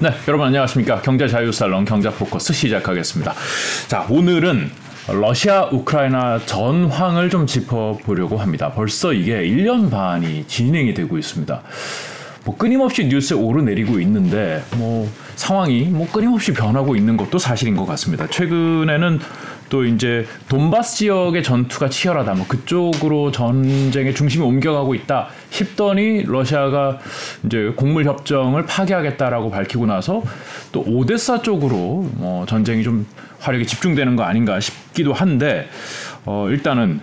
네, 여러분 안녕하십니까. 경제자유살롱 경제포커스 시작하겠습니다. 자, 오늘은 러시아 우크라이나 전황을 좀 짚어보려고 합니다. 벌써 이게 1년 반이 진행이 되고 있습니다. 뭐 끊임없이 뉴스에 오르내리고 있는데 상황이 끊임없이 변하고 있는 것도 사실인 것 같습니다. 최근에는 또 이제 돈바스 지역의 전투가 치열하다, 그쪽으로 전쟁의 중심이 옮겨가고 있다 싶더니 러시아가 이제 곡물 협정을 파기하겠다라고 밝히고 나서 또 오데사 쪽으로 전쟁이 좀 화력이 집중되는 거 아닌가 싶기도 한데, 일단은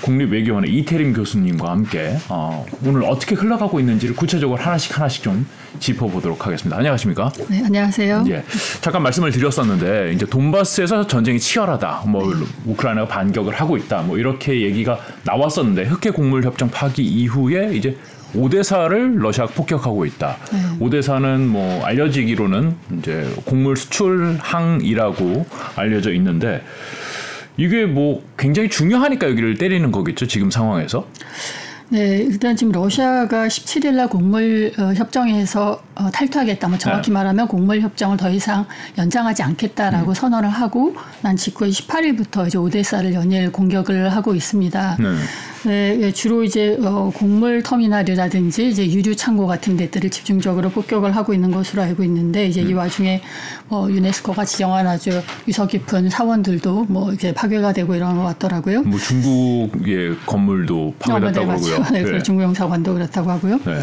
국립외교원의 이태림 교수님과 함께 오늘 어떻게 흘러가고 있는지를 구체적으로 하나씩 좀 짚어보도록 하겠습니다. 안녕하십니까? 네, 안녕하세요. 예, 잠깐 말씀을 드렸었는데 이제 돈바스에서 전쟁이 치열하다, 네. 우크라이나가 반격을 하고 있다, 이렇게 얘기가 나왔었는데 흑해 곡물 협정 파기 이후에 이제 오데사를 러시아가 폭격하고 있다. 네. 오데사는 알려지기로는 이제 곡물 수출항이라고 알려져 있는데. 이게 굉장히 중요하니까 여기를 때리는 거겠죠, 지금 상황에서? 네, 일단 지금 러시아가 17일 날 곡물 협정에서 탈퇴하겠다, 정확히 말하면 곡물 협정을 더 이상 연장하지 않겠다라고 선언을 하고 난 직후에 18일부터 이제 오데사를 연일 공격을 하고 있습니다. 네. 네, 주로 이제 곡물 터미널이라든지 이제 유류 창고 같은 데들을 집중적으로 폭격을 하고 있는 것으로 알고 있는데, 이제 이 와중에 유네스코가 지정한 아주 유서 깊은 사원들도 이제 파괴가 되고 이런 것 같더라고요. 중국의 건물도 파괴됐다고 하고요. 네, 그렇죠. 네. 중국용 사관도 그렇다고 하고요. 네.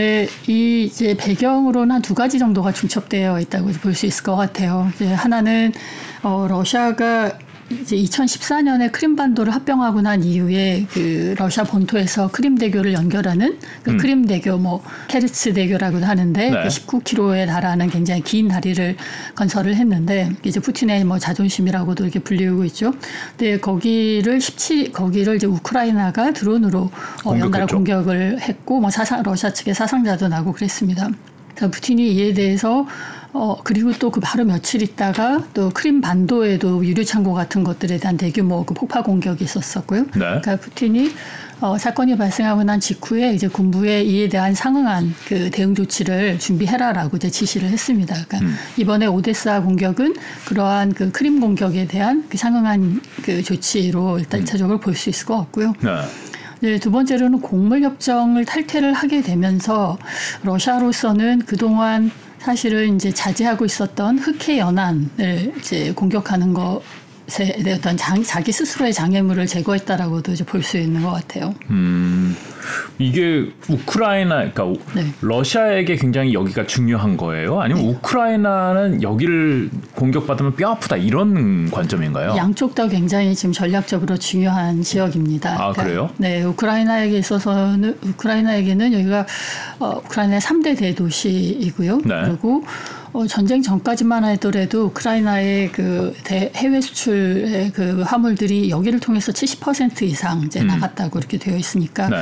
네, 이 이제 배경으로는 한 두 가지 정도가 중첩되어 있다고 볼 수 있을 것 같아요. 이제 하나는 러시아가 이제 2014년에 크림반도를 합병하고 난 이후에 그 러시아 본토에서 크림대교를 연결하는 그 크림대교, 케르츠대교라고도 하는데, 네. 19km에 달하는 굉장히 긴 다리를 건설을 했는데, 이제 푸틴의 자존심이라고도 이렇게 불리우고 있죠. 근데 거기를 이제 우크라이나가 드론으로 연달아 공격을 했고, 러시아 측의 사상자도 나고 그랬습니다. 그래서 푸틴이 이에 대해서 그리고 또 그 바로 며칠 있다가 또 크림 반도에도 유류 창고 같은 것들에 대한 대규모 폭파 공격이 있었었고요. 네. 그러니까 푸틴이 사건이 발생하고 난 직후에 이제 군부에 이에 대한 상응한 그 대응 조치를 준비해라라고 이제 지시를 했습니다. 그러니까 이번에 오데사 공격은 그러한 그 크림 공격에 대한 그 상응한 그 조치로 일단 1차적으로 볼 수 있을 것 같고요. 네. 네, 두 번째로는 곡물 협정을 탈퇴를 하게 되면서 러시아로서는 그동안 사실은 이제 자제하고 있었던 흑해 연안을 이제 공격하는 것에 대한 자기 스스로의 장애물을 제거했다라고도 이제 볼 수 있는 것 같아요. 이게 우크라이나, 그러니까 네. 러시아에게 굉장히 여기가 중요한 거예요? 아니면 네. 우크라이나는 여기를 공격받으면 뼈 아프다 이런 관점인가요? 양쪽 다 굉장히 지금 전략적으로 중요한 지역입니다. 아, 그러니까, 그래요? 네, 우크라이나에게는 여기가 우크라이나의 3대 대도시이고요. 네. 그리고 전쟁 전까지만 하더라도 우크라이나의 그 해외 수출의 그 화물들이 여기를 통해서 70% 이상 이제 나갔다고 이렇게 되어 있으니까, 네.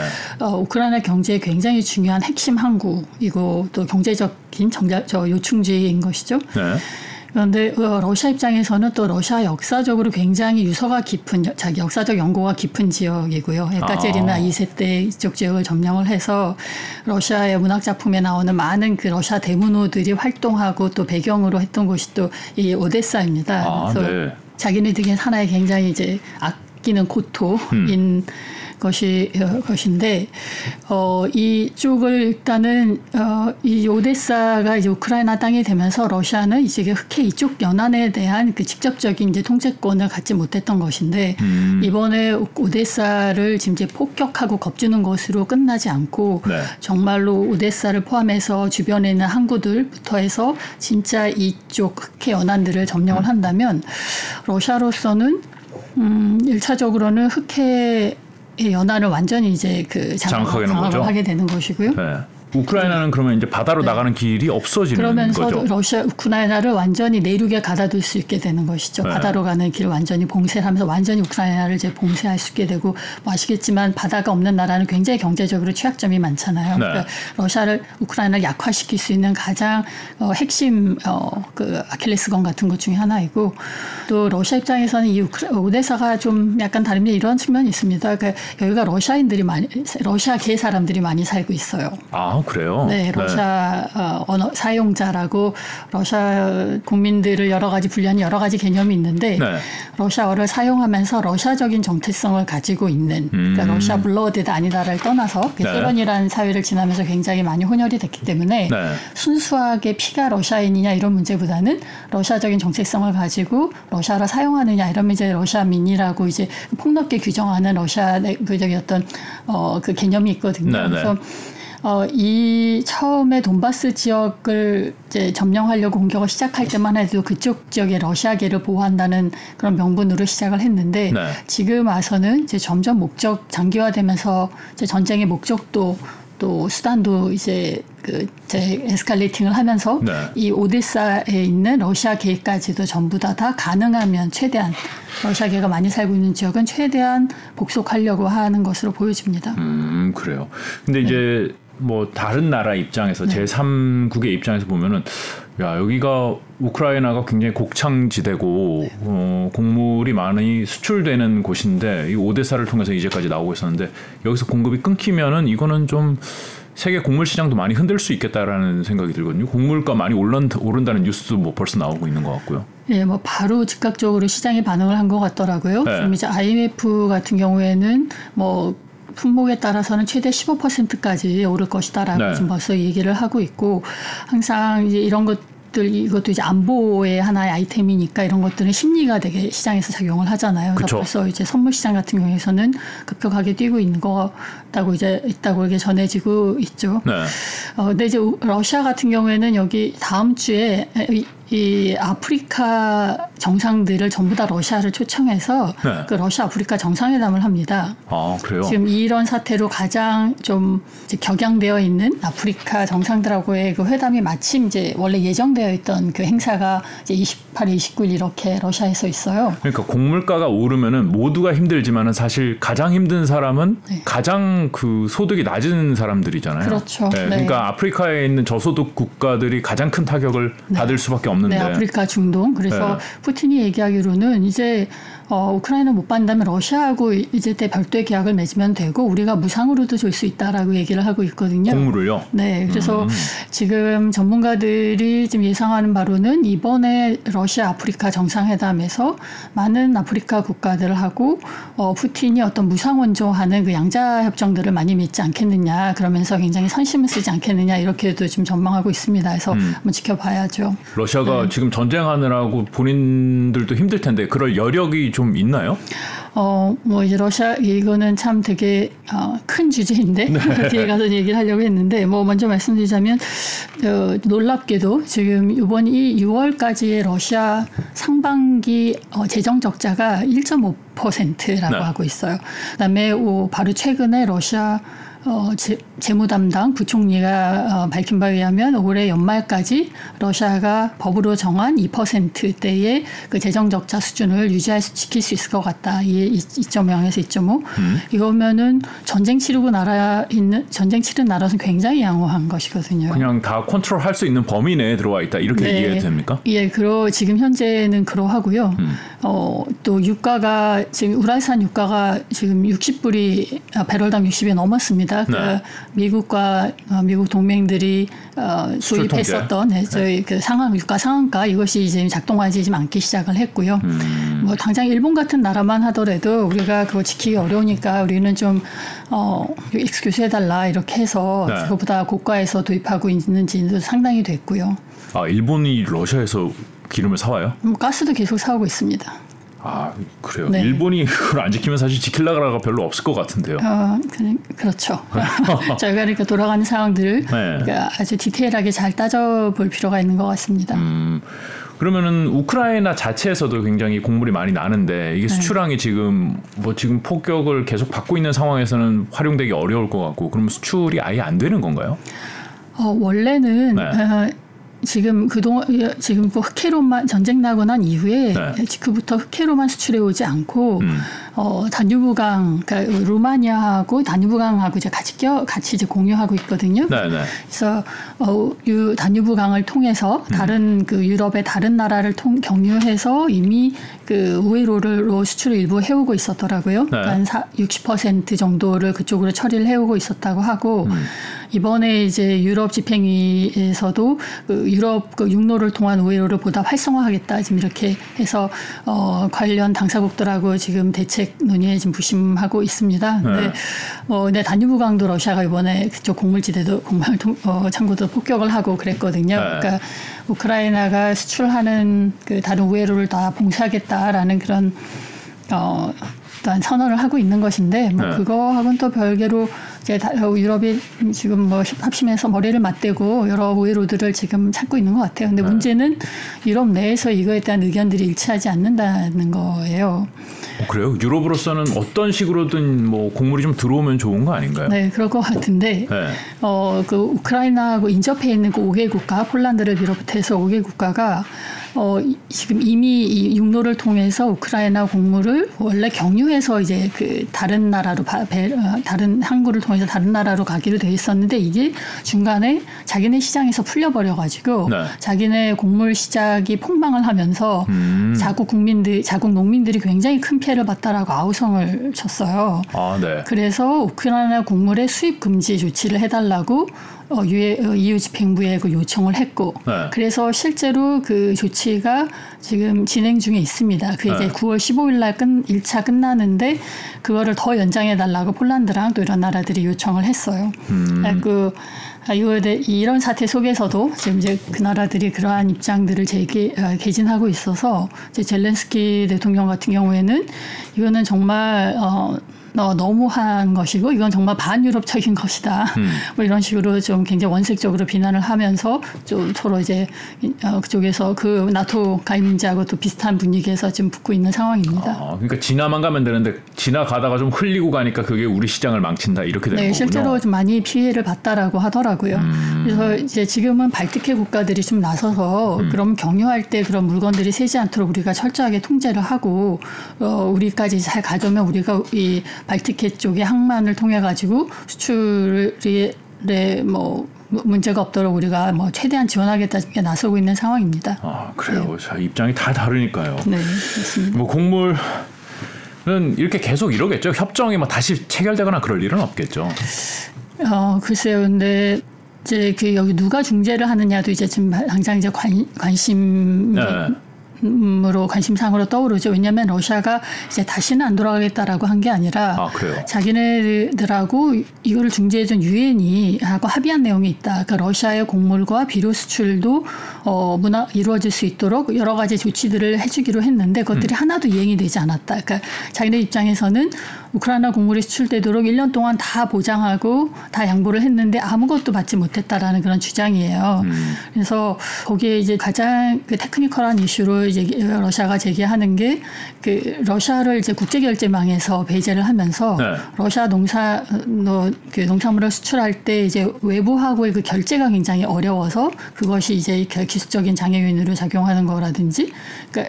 우크라이나 경제에 굉장히 중요한 핵심 항구이고 또 경제적인 요충지인 것이죠. 네. 그런데 러시아 입장에서는 또 러시아 역사적으로 굉장히 유서가 깊은, 자기 역사적 연고가 깊은 지역이고요. 예카제리나 2세 때 이쪽 지역을 점령을 해서 러시아의 문학 작품에 나오는 많은 그 러시아 대문호들이 활동하고 또 배경으로 했던 곳이 또 이 오데사입니다. 그래서 네. 자기네들이 하나의 굉장히 이제 아끼는 고토인 것인데, 이쪽을 일단은 이 오데사가 이제 우크라이나 땅이 되면서 러시아는 이제 흑해 이쪽 연안에 대한 그 직접적인 이제 통제권을 갖지 못했던 것인데, 이번에 오데사를 지금 이제 폭격하고 겁주는 것으로 끝나지 않고, 네. 정말로 오데사를 포함해서 주변에 있는 항구들부터 해서 진짜 이쪽 흑해 연안들을 점령을 한다면 러시아로서는 1차적으로는 흑해 연안을 완전히 이제 그 장악을 하게 되는 것이고요. 네. 우크라이나는 그러면 이제 바다로 네. 나가는 길이 없어지는 그러면서 거죠. 그러면서 우크라이나를 완전히 내륙에 가다둘 수 있게 되는 것이죠. 네. 바다로 가는 길을 완전히 봉쇄하면서 완전히 우크라이나를 이제 봉쇄할 수 있게 되고, 아시겠지만 바다가 없는 나라는 굉장히 경제적으로 취약점이 많잖아요. 네. 그러니까 우크라이나를 약화시킬 수 있는 가장 핵심 그 아킬레스건 같은 것 중에 하나이고, 또 러시아 입장에서는 이 오데사가 좀 약간 다릅니다. 이런 측면이 있습니다. 그러니까 여기가 러시아계 사람들이 많이 살고 있어요. 아. 아, 그래요? 네, 러시아 언어 사용자라고 러시아 국민들을 여러 가지 분류한 여러 가지 개념이 있는데 네. 러시아어를 사용하면서 러시아적인 정체성을 가지고 있는 그러니까 러시아 블러드다 아니다를 떠나서 네. 소련이라는 사회를 지나면서 굉장히 많이 혼혈이 됐기 때문에 네. 순수하게 피가 러시아인이냐 이런 문제보다는 러시아적인 정체성을 가지고 러시아를 사용하느냐 이러면 이제 러시아민이라고 이제 폭넓게 규정하는 러시아 내부적인 어떤 그 개념이 있거든요. 네네. 그래서 이 처음에 돈바스 지역을 이제 점령하려고 공격을 시작할 때만 해도 그쪽 지역의 러시아계를 보호한다는 그런 명분으로 시작을 했는데 네. 지금 와서는 이제 점점 목적 장기화되면서 이제 전쟁의 목적도 또 수단도 이제 에스칼레이팅을 하면서 네. 이 오데사에 있는 러시아계까지도 전부 다 가능하면 최대한 러시아계가 많이 살고 있는 지역은 최대한 복속하려고 하는 것으로 보여집니다. 그래요. 근데 네. 이제 뭐 다른 나라 입장에서 네. 제3국의 입장에서 보면은 야 여기가 우크라이나가 굉장히 곡창지대고 네. 곡물이 많이 수출되는 곳인데 이 오데사를 통해서 이제까지 나오고 있었는데 여기서 공급이 끊기면은 이거는 좀 세계 곡물 시장도 많이 흔들 수 있겠다라는 생각이 들거든요. 곡물가 많이 오른다는 뉴스도 뭐 벌써 나오고 있는 것 같고요. 예, 뭐 바로 즉각적으로 시장이 반응을 한 것 같더라고요. 네. 지금 이제 IMF 같은 경우에는 뭐 품목에 따라서는 최대 15%까지 오를 것이다라고 네. 지금 벌써 얘기를 하고 있고 항상 이제 이런 것들 이것도 이제 안보의 하나의 아이템이니까 이런 것들은 심리가 되게 시장에서 작용을 하잖아요. 그래서 그쵸. 벌써 이제 선물 시장 같은 경우에서는 급격하게 뛰고 있는 거라고 이제 있다고 이렇게 전해지고 있죠. 네. 근데 이제 러시아 같은 경우에는 여기 다음 주에 이 아프리카 정상들을 전부 다 러시아를 초청해서 네. 그 러시아 아프리카 정상회담을 합니다. 아, 그래요? 지금 이런 사태로 가장 좀 이제 격양되어 있는 아프리카 정상들하고의 그 회담이 마침 이제 원래 예정되어 있던 그 행사가 이제 28일, 29일 이렇게 러시아에서 있어요. 그러니까 곡물가가 오르면은 모두가 힘들지만은 사실 가장 힘든 사람은 네. 가장 그 소득이 낮은 사람들이잖아요. 그렇죠. 네, 그러니까 네. 아프리카에 있는 저소득 국가들이 가장 큰 타격을 네. 받을 수밖에 없는. 네, 아프리카 중동. 그래서 네. 푸틴이 얘기하기로는 이제 우크라이나 못 받는다면 러시아하고 이제 때 별도의 계약을 맺으면 되고 우리가 무상으로도 줄 수 있다라고 얘기를 하고 있거든요. 공물을요? 네. 그래서 지금 전문가들이 지금 예상하는 바로는 이번에 러시아 아프리카 정상회담에서 많은 아프리카 국가들하고 푸틴이 어떤 무상원조하는 그 양자 협정들을 많이 맺지 않겠느냐 그러면서 굉장히 선심을 쓰지 않겠느냐 이렇게도 지금 전망하고 있습니다. 그래서 한번 지켜봐야죠. 러시아가 네. 지금 전쟁하느라고 본인들도 힘들 텐데 그럴 여력이 좀 있나요? 뭐 이제 러시아 이거는 참 되게 큰 주제인데 네. 뒤에 가서 얘기를 하려고 했는데 뭐 먼저 말씀드리자면 놀랍게도 지금 이번 이 6월까지의 러시아 상반기 재정 적자가 1.5%라고 네. 하고 있어요. 그다음에 바로 최근에 러시아 재무 담당 부총리가 밝힌 바에 의하면 올해 연말까지 러시아가 법으로 정한 2%대의 그 재정 적자 수준을 지킬 수 있을 것 같다. 2.0에서 2.5. 이거면은 전쟁 치른 나라는 굉장히 양호한 것이거든요. 그냥 다 컨트롤할 수 있는 범위 내에 들어와 있다. 이렇게 네. 얘기해도 됩니까? 예, 지금 현재는 그러하고요. 또 유가가 지금 우랄산 유가가 지금 60불이 배럴당 60이 넘었습니다. 그 네. 미국 동맹들이 수입했었던 네, 저희 네. 그 유가 상한가 이것이 이제 작동하지 지금 않기 시작을 했고요. 뭐 당장 일본 같은 나라만 하더라도 우리가 그거 지키기 어려우니까 우리는 좀 익스큐즈해달라 이렇게 해서 네. 그거보다 고가에서 도입하고 있는지도 상당히 됐고요. 아 일본이 러시아에서 기름을 사와요? 가스도 계속 사오고 있습니다. 아 그래요. 네. 일본이 그걸 안 지키면 사실 지키려고 하라가 별로 없을 것 같은데요. 그렇죠. 저희가 그러니까 돌아가는 상황들을 네. 그러니까 아주 디테일하게 잘 따져볼 필요가 있는 것 같습니다. 그러면은 우크라이나 자체에서도 굉장히 곡물이 많이 나는데 이게 수출량이 네. 지금 폭격을 계속 받고 있는 상황에서는 활용되기 어려울 것 같고 그럼 수출이 아예 안 되는 건가요? 원래는. 네. 지금 흑해로만 전쟁 나고 난 이후에 네. 그부터 흑해로만 수출해 오지 않고 다뉴브강, 그러니까 루마니아하고 다뉴브강하고 이제 같이 이제 공유하고 있거든요. 네네. 그래서 다뉴브강을 통해서 다른 그 유럽의 다른 나라를 경유해서 이미 그 우회로로 수출을 일부 해오고 있었더라고요. 네. 그러니까 한 60% 정도를 그쪽으로 처리를 해오고 있었다고 하고 이번에 이제 유럽 집행위에서도 그 유럽 그 육로를 통한 우회로를 보다 활성화하겠다 지금 이렇게 해서 관련 당사국들하고 지금 대책 논의에 지금 부심하고 있습니다. 근데 네. 네, 다뉴브강도 러시아가 이번에 그쪽 곡물지대도 곡물창고도 폭격을 하고 그랬거든요. 네. 그러니까 우크라이나가 수출하는 그 다른 우회로를 다 봉쇄하겠다라는 그런 일단 선언을 하고 있는 것인데 뭐 네. 그거하고는 또 별개로 이제 유럽이 지금 뭐 합심해서 머리를 맞대고 여러 우회로들을 지금 찾고 있는 것 같아요. 근데 네. 문제는 유럽 내에서 이거에 대한 의견들이 일치하지 않는다는 거예요. 그래요? 유럽으로서는 어떤 식으로든 뭐 곡물이 좀 들어오면 좋은 거 아닌가요? 네, 그럴 것 같은데 네. 그 우크라이나하고 인접해 있는 그 5개 국가, 폴란드를 비롯해서 5개 국가가 지금 이미 이 육로를 통해서 우크라이나 곡물을 원래 경유해서 이제 그 다른 나라로 다른 항구를 통해서 다른 나라로 가기로 돼 있었는데 이게 중간에 자기네 시장에서 풀려버려가지고 네. 자기네 곡물 시작이 폭망을 하면서 자국 농민들이 굉장히 큰 피해를 봤다라고 아우성을 쳤어요. 아, 네. 그래서 우크라이나 곡물의 수입 금지 조치를 해달라고 EU 집행부에 그 요청을 했고 네. 그래서 실제로 그 조치가 지금 진행 중에 있습니다. 그 이제 네. 9월 15일 날 1차 끝나는데 그거를 더 연장해 달라고 폴란드랑 또 이런 나라들이 요청을 했어요. 이런 사태 속에서도 지금 이제 그 나라들이 그러한 입장들을 개진하고 있어서 이제 젤렌스키 대통령 같은 경우에는 이거는 정말 너무한 것이고 이건 정말 반유럽적인 것이다. 뭐 이런 식으로 좀 굉장히 원색적으로 비난을 하면서 좀 서로 이제 그쪽에서 그 나토 가입민지하고 또 비슷한 분위기에서 지금 붙고 있는 상황입니다. 그러니까 지나만 가면 되는데 지나가다가 좀 흘리고 가니까 그게 우리 시장을 망친다 이렇게 되는 거군요. 네, 실제로 좀 많이 피해를 봤다라고 하더라고요. 그래서 이제 지금은 발트해 국가들이 좀 나서서 그럼 경유할 때 그런 물건들이 새지 않도록 우리가 철저하게 통제를 하고 우리까지 잘 가져오면 우리가 이 발트해 쪽의 항만을 통해 가지고 수출에 뭐 문제가 없도록 우리가 뭐 최대한 지원하겠다 이렇게 나서고 있는 상황입니다. 아 그래요. 네. 자, 입장이 다 다르니까요. 네, 그렇습니다. 뭐 곡물은 이렇게 계속 이러겠죠. 협정이 뭐 다시 체결되거나 그럴 일은 없겠죠. 글쎄요, 근데. 이제 그 여기 누가 중재를 하느냐도 이제 지금 당장 이제 관심사항으로 떠오르죠. 왜냐하면 러시아가 이제 다시는 안 돌아가겠다라고 한 게 아니라 자기네들하고 이거를 중재해준 유엔이 하고 합의한 내용이 있다. 그러니까 러시아의 곡물과 비료 수출도 이루어질 수 있도록 여러 가지 조치들을 해주기로 했는데 그것들이 하나도 이행이 되지 않았다. 그러니까 자기네 입장에서는 우크라이나 곡물이 수출되도록 1년 동안 다 보장하고 다 양보를 했는데 아무것도 받지 못했다라는 그런 주장이에요. 그래서 거기에 이제 가장 그 테크니컬한 이슈로 이제 러시아가 제기하는 게 그 러시아를 이제 국제결제망에서 배제를 하면서 네. 러시아 그 농산물을 수출할 때 이제 외부하고의 그 결제가 굉장히 어려워서 그것이 이제 기술적인 장애 요인으로 작용하는 거라든지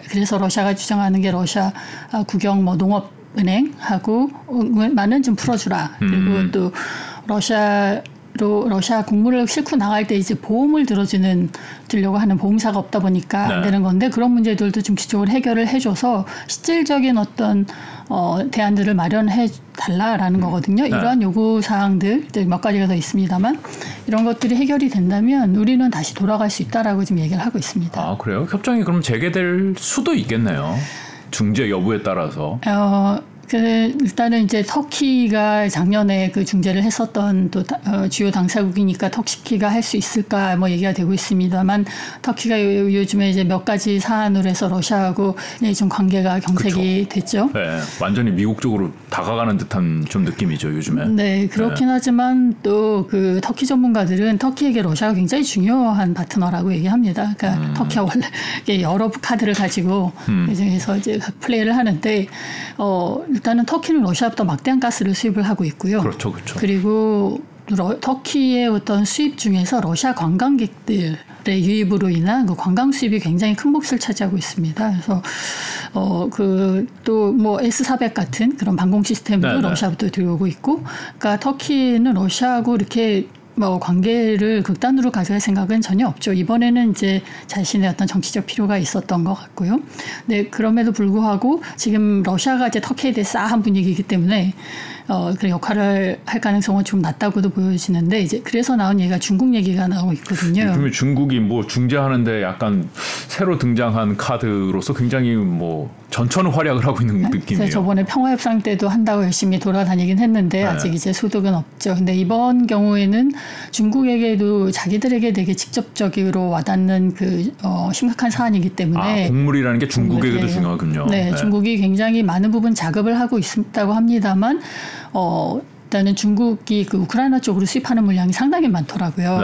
그래서 러시아가 주장하는 게 러시아 국영 뭐 농업은행하고 많은 좀 풀어주라 그리고 또 러시아 곡물을 싣고 나갈 때 이제 보험을 들려고 하는 보험사가 없다 보니까 네. 안 되는 건데 그런 문제들도 좀 기초적으로 해결을 해줘서 실질적인 어떤 대안들을 마련해 달라라는 거거든요. 네. 이러한 요구 사항들 몇 가지가 더 있습니다만 이런 것들이 해결이 된다면 우리는 다시 돌아갈 수 있다라고 지금 얘기를 하고 있습니다. 아 그래요? 협정이 그럼 재개될 수도 있겠네요. 중재 여부에 따라서. 일단은 이제 터키가 작년에 그 중재를 했었던 또 주요 당사국이니까 터키가 할 수 있을까 뭐 얘기가 되고 있습니다만 터키가 요즘에 이제 몇 가지 사안으로 해서 러시아하고 좀 관계가 경색이 그쵸. 됐죠. 네, 완전히 미국 쪽으로 다가가는 듯한 좀 느낌이죠 요즘에. 네, 그렇긴 네. 하지만 또 그 터키 전문가들은 터키에게 러시아가 굉장히 중요한 파트너라고 얘기합니다. 그러니까 터키가 원래 여러 카드를 가지고 그중에서 이제 플레이를 하는데 일단은 터키는 러시아부터 막대한 가스를 수입을 하고 있고요. 그렇죠. 그리고 터키의 어떤 수입 중에서 러시아 관광객들의 유입으로 인한 그 관광 수입이 굉장히 큰 몫을 차지하고 있습니다. 그래서 또 뭐 S-400 같은 그런 방공 시스템도 네, 러시아부터 들어오고 있고, 그러니까 터키는 러시아하고 이렇게 뭐 관계를 극단으로 가져갈 생각은 전혀 없죠. 이번에는 이제 자신의 어떤 정치적 필요가 있었던 것 같고요. 네, 그럼에도 불구하고 지금 러시아가 이제 터키에 대해 싸한 분위기이기 때문에 그런 역할을 할 가능성은 좀 낮다고도 보여지는데, 이제 그래서 나온 얘기가 중국 얘기가 나오고 있거든요. 요즘에 중국이 뭐 중재하는데 약간 새로 등장한 카드로서 굉장히 뭐 전천후 활약을 하고 있는 네? 느낌이에요. 저번에 평화협상 때도 한다고 열심히 돌아다니긴 했는데 네, 아직 이제 소득은 없죠. 근데 이번 경우에는 중국에게도 자기들에게 되게 직접적으로 와닿는 그 심각한 사안이기 때문에 곡물이라는 게 중국에게도 중요하군요. 네, 네, 중국이 굉장히 많은 부분 자급을 하고 있다고 합니다만 일단은 중국이 그 우크라이나 쪽으로 수입하는 물량이 상당히 많더라고요.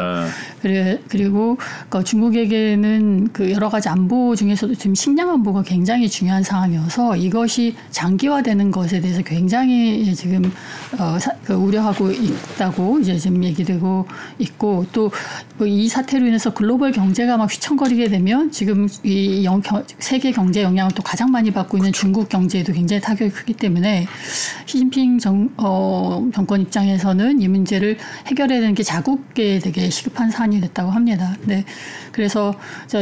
네. 그리고 그 중국에게는 그 여러 가지 안보 중에서도 지금 식량 안보가 굉장히 중요한 상황이어서 이것이 장기화되는 것에 대해서 굉장히 지금 우려하고 있다고 이제 지금 얘기되고 있고, 또 이 사태로 인해서 글로벌 경제가 막 휘청거리게 되면 지금 이 세계 경제 영향을 또 가장 많이 받고 있는 중국 경제에도 굉장히 타격이 크기 때문에 시진핑 정권 입장에서는 이 문제를 해결해야 되는 게 자국계에 되게 시급한 사안이 됐다고 합니다. 네, 그래서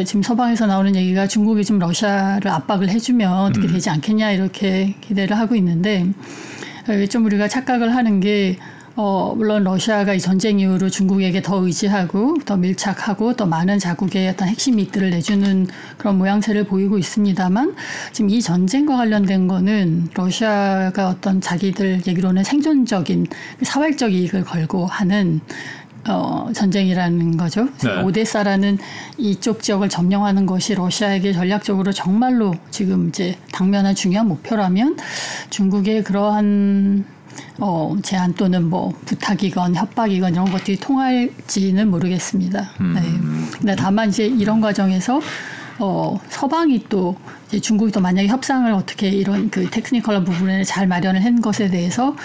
지금 서방에서 나오는 얘기가 중국이 지금 러시아를 압박을 해주면 어떻게 되지 않겠냐 이렇게 기대를 하고 있는데, 좀 우리가 착각을 하는 게 물론 러시아가 이 전쟁 이후로 중국에게 더 의지하고 더 밀착하고 더 많은 자국의 어떤 핵심 이익들을 내주는 그런 모양새를 보이고 있습니다만, 지금 이 전쟁과 관련된 거는 러시아가 어떤 자기들 얘기로는 생존적인 사활적 이익을 걸고 하는 전쟁이라는 거죠. 네. 오데사라는 이쪽 지역을 점령하는 것이 러시아에게 전략적으로 정말로 지금 이제 당면한 중요한 목표라면, 중국의 그러한 제안 또는 뭐 부탁이건 협박이건 이런 것들이 통할지는 모르겠습니다. 네. 근데 다만 이제 이런 과정에서 서방이 또 이제 중국이 또 만약에 협상을 어떻게 이런 그 테크니컬한 부분에 잘 마련을 한 것에 대해서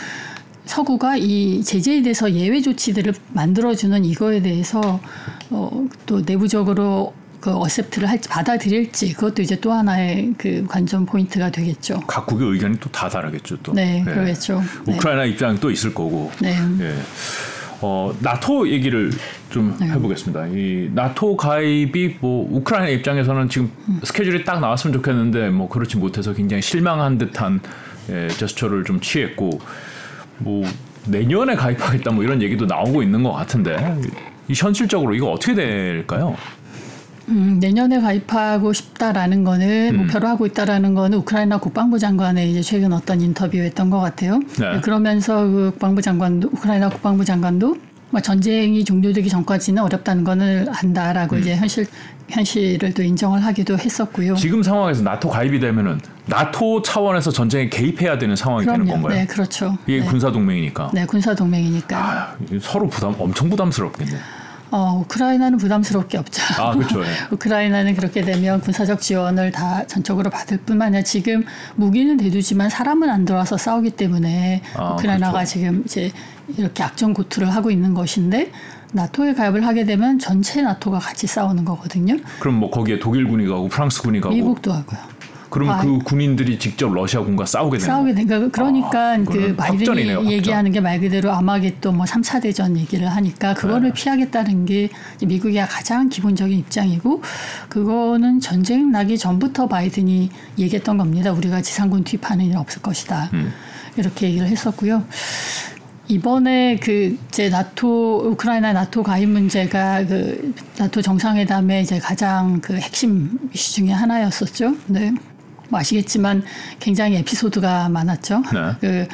서구가 이 제재에 대해서 예외 조치들을 만들어주는 이거에 대해서 또 내부적으로 그 어셉트를 할지 받아들일지, 그것도 이제 또 하나의 그 관전 포인트가 되겠죠. 각국의 의견이 또 다 다르겠죠. 또. 네, 네, 그러겠죠. 우크라이나 네, 입장도 있을 거고. 네. 네. 나토 얘기를 좀 네, 해보겠습니다. 이 나토 가입이 뭐 우크라이나 입장에서는 지금 스케줄이 딱 나왔으면 좋겠는데 뭐 그렇지 못해서 굉장히 실망한 듯한 제스처를 좀 취했고, 뭐 내년에 가입하겠다 뭐 이런 얘기도 나오고 있는 것 같은데, 이 현실적으로 이거 어떻게 될까요? 내년에 가입하고 싶다라는 거는 목표로 하고 있다라는 거는 우크라이나 국방부 장관의 이제 최근 어떤 인터뷰였던 것 같아요. 네. 그러면서 그 우크라이나 국방부 장관도 전쟁이 종료되기 전까지는 어렵다는 거는 안다라고 이제 현실을 또 인정을 하기도 했었고요. 지금 상황에서 나토 가입이 되면은 나토 차원에서 전쟁에 개입해야 되는 상황이 그럼요, 되는 건가요? 네, 그렇죠. 이게 네, 군사동맹이니까. 네, 군사동맹이니까. 아, 서로 엄청 부담스럽겠네. 우크라이나는 부담스럽게 없죠. 아, 그렇죠. 네. 우크라이나는 그렇게 되면 군사적 지원을 다 전적으로 받을 뿐만 아니라 지금 무기는 대두지만 사람은 안 들어와서 싸우기 때문에 우크라이나가 그렇죠, 지금 이제 이렇게 악전 고투를 하고 있는 것인데, 나토에 가입을 하게 되면 전체 나토가 같이 싸우는 거거든요. 그럼 뭐 거기에 독일군이 가고 프랑스군이 가고 미국도 하고요. 그러면 그 군인들이 직접 러시아군과 싸우게 되는 그러니까 그 바이든이 얘기하는 게 말 그대로 아마겟돈 뭐 3차 대전 얘기를 하니까 그거를 네, 피하겠다는 게 미국의 가장 기본적인 입장이고, 그거는 전쟁 나기 전부터 바이든이 얘기했던 겁니다. 우리가 지상군 투입하는 일 없을 것이다. 이렇게 얘기를 했었고요. 이번에 그 이제 우크라이나 나토 가입 문제가 그 나토 정상회담의 이제 가장 그 핵심 이슈 중에 하나였었죠. 네. 뭐 아시겠지만 굉장히 에피소드가 많았죠. 네. 그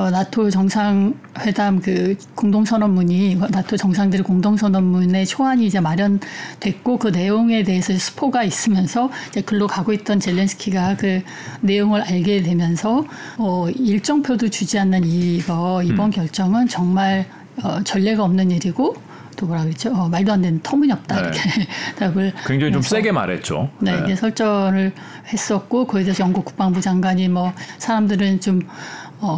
나토 정상회담 그 공동선언문이 나토 정상들의 공동선언문의 초안이 이제 마련됐고, 그 내용에 대해서 스포가 있으면서 이제 글로 가고 있던 젤렌스키가 그 내용을 알게 되면서 일정표도 주지 않는 이번 결정은 정말 전례가 없는 일이고, 또 뭐라 그랬죠? 말도 안 되는 터무니없다. 네. 이렇게 답을 굉장히 좀 세게 말했죠. 네, 네. 설전을 했었고, 그에 대해서 영국 국방부 장관이 뭐 사람들은 좀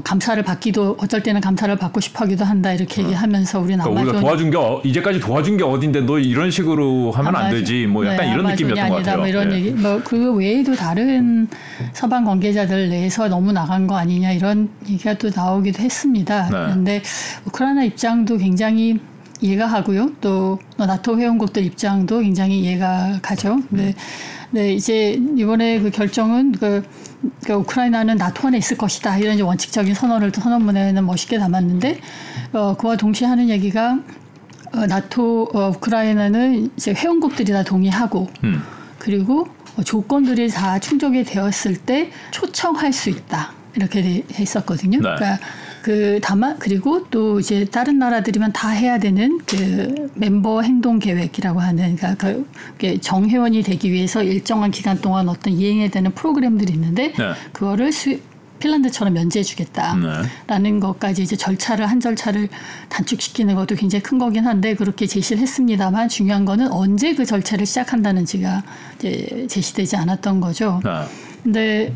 감사를 받기도 어쩔 때는 감사를 받고 싶어하기도 한다 이렇게 얘기하면서 우리는 그러니까 우리가 도와준 게 이제까지 도와준 게 어딘데 너 이런 식으로 하면 안 되지 뭐 약간 이런 느낌이었던 것 같아요. 뭐 이런 얘기 뭐 그 외에도 다른 서방 관계자들 내에서 너무 나간 거 아니냐 이런 얘기가 또 나오기도 했습니다. 네. 그런데 우크라이나 입장도 굉장히 이해가 하고요. 또 나토 회원국들 입장도 굉장히 이해가 가죠. 근데 네, 이제 이번에 그 결정은 그러니까 우크라이나는 나토 안에 있을 것이다 이런 이제 원칙적인 선언을 또 선언문에는 멋있게 담았는데 그와 동시에 하는 얘기가 나토 우크라이나는 이제 회원국들이 다 동의하고 그리고 조건들이 다 충족이 되었을 때 초청할 수 있다 이렇게 했었거든요. 네. 그러니까 다만 그리고 또 이제 다른 나라들이면 다 해야 되는 그 멤버 행동 계획이라고 하는 그러니까 정회원이 되기 위해서 일정한 기간 동안 어떤 이행해야 되는 프로그램들이 있는데 네. 그거를 핀란드처럼 면제해주겠다라는 네. 것까지 이제 절차를 한 절차를 단축시키는 것도 굉장히 큰 거긴 한데 그렇게 제시를 했습니다만 중요한 거는 언제 그 절차를 시작한다는지가 이제 제시되지 않았던 거죠. 네. 근데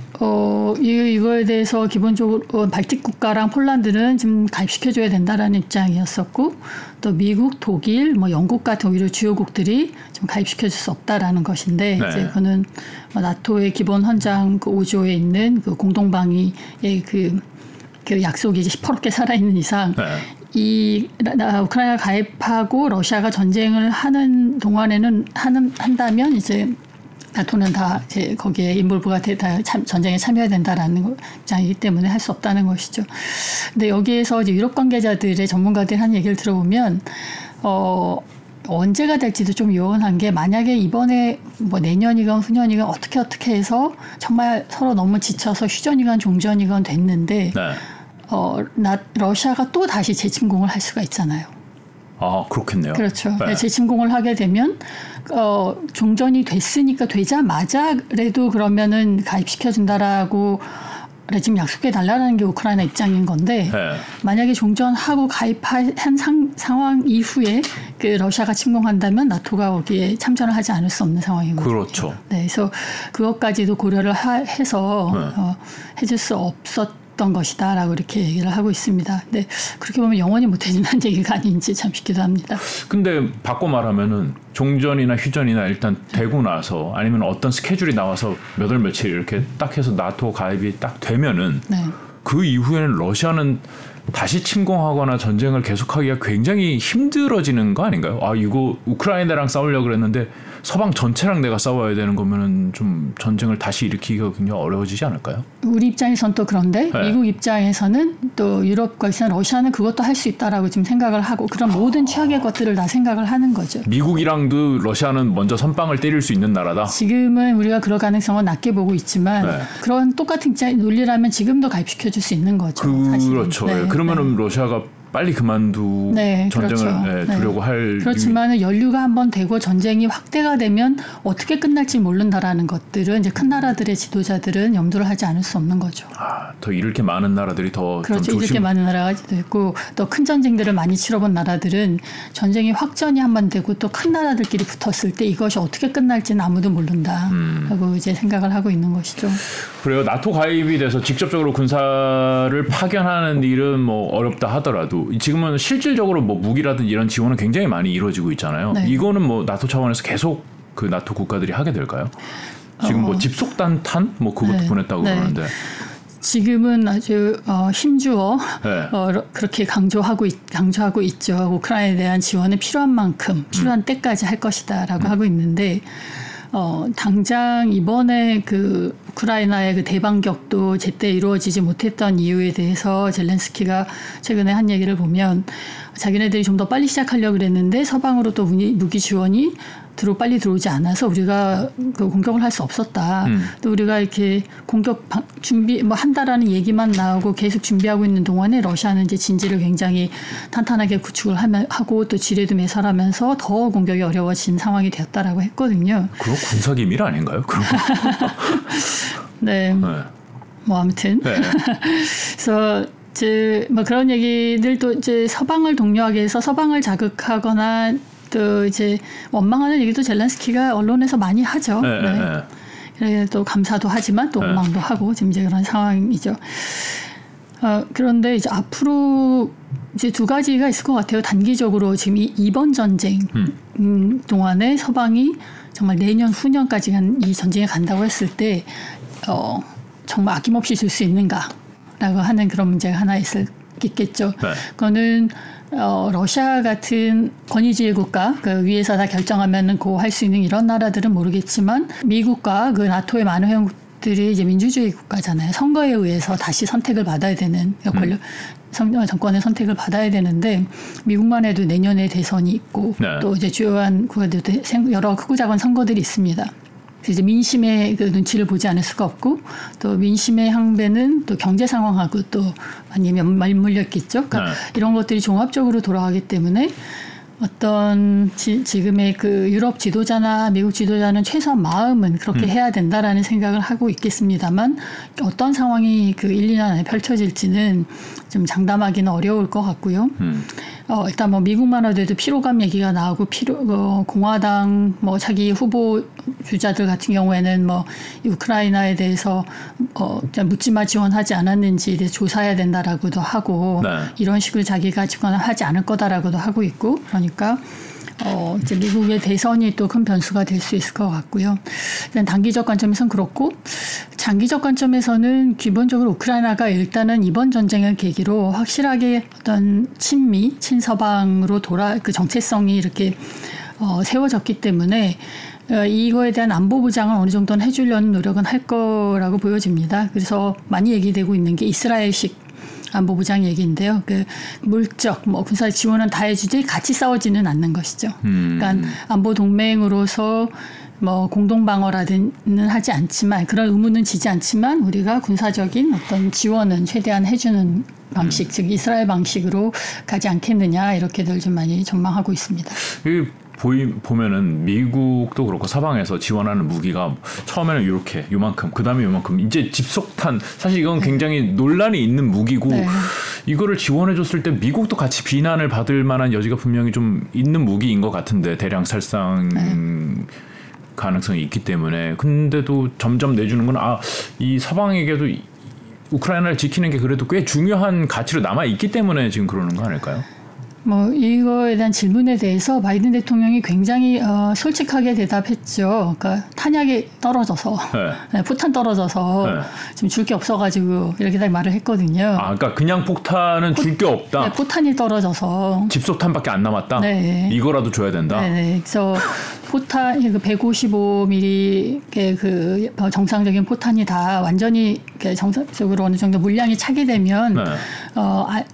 이거에 대해서 기본적으로 발틱 국가랑 폴란드는 지금 가입시켜줘야 된다라는 입장이었었고 또 미국, 독일, 뭐 영국 같은 오히려 주요국들이 좀 가입시켜줄 수 없다라는 것인데 네. 이제 그거는 나토의 기본 헌장 그 5조에 있는 그 공동방위의 그 약속이 이제 시퍼렇게 살아있는 이상. 네. 우크라이나 가입하고 러시아가 전쟁을 하는 동안에는 한다면 이제. 나토는 다 이제 거기에 인볼브가 전쟁에 참여해야 된다라는 입장이기 때문에 할 수 없다는 것이죠. 근데 여기에서 이제 유럽 관계자들의 전문가들이 한 얘기를 들어보면 언제가 될지도 좀 요원한 게 만약에 이번에 뭐 내년이건 후년이건 어떻게 해서 정말 서로 너무 지쳐서 휴전이건 종전이건 됐는데 네. 러시아가 또 다시 재침공을 할 수가 있잖아요. 아, 그렇겠네요. 그렇죠. 네. 재침공을 하게 되면 종전이 됐으니까 되자마자 그래도 그러면은 가입시켜준다라고 지금 약속해달라는 게 우크라이나 입장인 건데 네. 만약에 종전하고 가입한 상황 이후에 그 러시아가 침공한다면 나토가 거기에 참전을 하지 않을 수 없는 상황인 거죠. 그렇죠. 네, 그래서 그것까지도 고려를 해서 네. 해줄 수 없었. 것이다라고 이렇게 얘기를 하고 있습니다. 근데 그렇게 보면 영원히 못해진다는 얘기가 아닌지 참 싶기도 합니다. 근데 바꿔 말하면은 종전이나 휴전이나 일단 되고 나서 아니면 어떤 스케줄이 나와서 몇 월 며칠 이렇게 딱 해서 나토 가입이 딱 되면은 네. 그 이후에는 러시아는 다시 침공하거나 전쟁을 계속하기가 굉장히 힘들어지는 거 아닌가요? 아 이거 우크라이나랑 싸우려고 그랬는데 서방 전체랑 내가 싸워야 되는 거면은 좀 전쟁을 다시 일으키기가 굉장히 어려워지지 않을까요? 우리 입장에선 또 그런데 네. 미국 입장에서는 또 유럽과 러시아는 그것도 할 수 있다라고 지금 생각을 하고 그런 모든 최악의 것들을 다 생각을 하는 거죠. 미국이랑도 러시아는 먼저 선빵을 때릴 수 있는 나라다. 지금은 우리가 그럴 가능성은 낮게 보고 있지만 네. 그런 똑같은 논리라면 지금도 가입시켜줄 수 있는 거죠. 그렇죠. 네. 그러면은 네. 러시아가 빨리 그만두 네, 전쟁을 그렇죠. 네, 두려고 네. 할 그렇지만은 연류가 한번 되고 전쟁이 확대가 되면 어떻게 끝날지 모른다라는 것들은 이제 큰 나라들의 지도자들은 염두를 하지 않을 수 없는 거죠. 아, 더 이렇게 많은 나라들이 더 그렇죠. 좀 이렇게 많은 나라가 있고 또 큰 전쟁들을 많이 치러본 나라들은 전쟁이 확전이 한번 되고 또 큰 나라들끼리 붙었을 때 이것이 어떻게 끝날지는 아무도 모른다라고 이제 생각을 하고 있는 것이죠. 그래요. 나토 가입이 돼서 직접적으로 군사를 파견하는 일은 뭐 어렵다 하더라도. 지금은 실질적으로 뭐 무기라든지 이런 지원은 굉장히 많이 이루어지고 있잖아요. 네. 이거는 뭐 나토 차원에서 계속 그 나토 국가들이 하게 될까요? 지금 뭐 집속단탄 뭐 그것도 네. 보냈다고 네. 그러는데 지금은 아주 힘주어 네. 그렇게 강조하고 있죠. 우크라이나에 대한 지원은 필요한 만큼 필요한 때까지 할 것이다라고 하고 있는데. 당장 이번에 그 우크라이나의 그 대반격도 제때 이루어지지 못했던 이유에 대해서 젤렌스키가 최근에 한 얘기를 보면 자기네들이 좀 더 빨리 시작하려고 그랬는데 서방으로 또 무기 지원이 빨리 들어오지 않아서 우리가 그 공격을 할 수 없었다. 또 우리가 이렇게 공격 준비 뭐 한다라는 얘기만 나오고 계속 준비하고 있는 동안에 러시아는 이제 진지를 굉장히 탄탄하게 구축을 하고 또 지뢰도 매설하면서 더 공격이 어려워진 상황이 되었다라고 했거든요. 그거 군사 기밀 아닌가요? 그런 거. 네. 네. 뭐 아무튼. 네. 그래서. 뭐 그런 얘기들도 이제 서방을 독려하기 위해서 서방을 자극하거나 또 이제 원망하는 얘기도 젤렌스키가 언론에서 많이 하죠. 네, 네. 네. 그래서 또 감사도 하지만 또 원망도 하고 지금 이제 그런 상황이죠. 그런데 이제 앞으로 이제 두 가지가 있을 것 같아요. 단기적으로 지금 이 이번 전쟁 동안에 서방이 정말 내년 후년까지 이 전쟁에 간다고 했을 때 정말 아낌없이 줄 수 있는가라고 하는 그런 문제가 하나 있겠죠. 네. 그거는 러시아 같은 권위주의 국가, 그 위에서 다 결정하면은 고 할 수 있는 이런 나라들은 모르겠지만 미국과 그 나토의 많은 회원국들이 이제 민주주의 국가잖아요. 선거에 의해서 다시 선택을 받아야 되는 권력, 정권의 선택을 받아야 되는데 미국만 해도 내년에 대선이 있고 네. 또 이제 주요한 국가들도 여러 크고 작은 선거들이 있습니다. 이제 민심의 그 눈치를 보지 않을 수가 없고 또 민심의 항배는 또 경제 상황하고 또 많이 맞물렸겠죠. 그러니까 네. 이런 것들이 종합적으로 돌아가기 때문에 어떤 지금의 그 유럽 지도자나 미국 지도자는 최소한 마음은 그렇게 해야 된다라는 생각을 하고 있겠습니다만 어떤 상황이 그 1, 2년 안에 펼쳐질지는 좀 장담하기는 어려울 것 같고요. 일단 뭐 미국만 하더라도 피로감 얘기가 나오고 공화당 뭐 자기 후보 주자들 같은 경우에는 뭐 우크라이나에 대해서 묻지마 지원하지 않았는지에 대해서 조사해야 된다라고도 하고 네. 이런 식으로 자기가 지원하지 않을 거다라고도 하고 있고 그러니까 이제 미국의 대선이 또 큰 변수가 될 수 있을 것 같고요. 일단 단기적 관점에서는 그렇고 장기적 관점에서는 기본적으로 우크라이나가 일단은 이번 전쟁을 계기로 확실하게 어떤 친미, 친서방으로 그 정체성이 이렇게 세워졌기 때문에 이거에 대한 안보 보장을 어느 정도는 해주려는 노력은 할 거라고 보여집니다. 그래서 많이 얘기되고 있는 게 이스라엘식 안보 보장 얘기인데요. 그 물적, 뭐 군사 지원은 다 해주지 같이 싸우지는 않는 것이죠. 그러니까 안보 동맹으로서 뭐 공동 방어라든는 하지 않지만 그런 의무는 지지 않지만 우리가 군사적인 어떤 지원은 최대한 해주는 방식, 즉 이스라엘 방식으로 가지 않겠느냐 이렇게들 좀 많이 전망하고 있습니다. 보면은 미국도 그렇고 서방에서 지원하는 무기가 처음에는 이렇게 요만큼 그다음에 요만큼 이제 집속탄 사실 이건 굉장히 논란이 있는 무기고 네. 이거를 지원해줬을 때 미국도 같이 비난을 받을 만한 여지가 분명히 좀 있는 무기인 것 같은데 대량 살상 가능성이 있기 때문에 근데도 점점 내주는 건 이 서방에게도 우크라이나를 지키는 게 그래도 꽤 중요한 가치로 남아있기 때문에 지금 그러는 거 아닐까요? 뭐 이거에 대한 질문에 대해서 바이든 대통령이 굉장히 솔직하게 대답했죠. 그러니까 탄약이 떨어져서 네. 포탄 떨어져서 네. 지금 줄 게 없어가지고 이렇게 딱 말을 했거든요. 그러니까 그냥 폭탄은 줄 게 없다. 네, 포탄이 떨어져서 집속탄밖에 안 남았다. 네. 이거라도 줘야 된다. 네, 그래서 포탄 155mm의 그 정상적인 포탄이 다 완전히 정상적으로 어느 정도 물량이 차게 되면 네.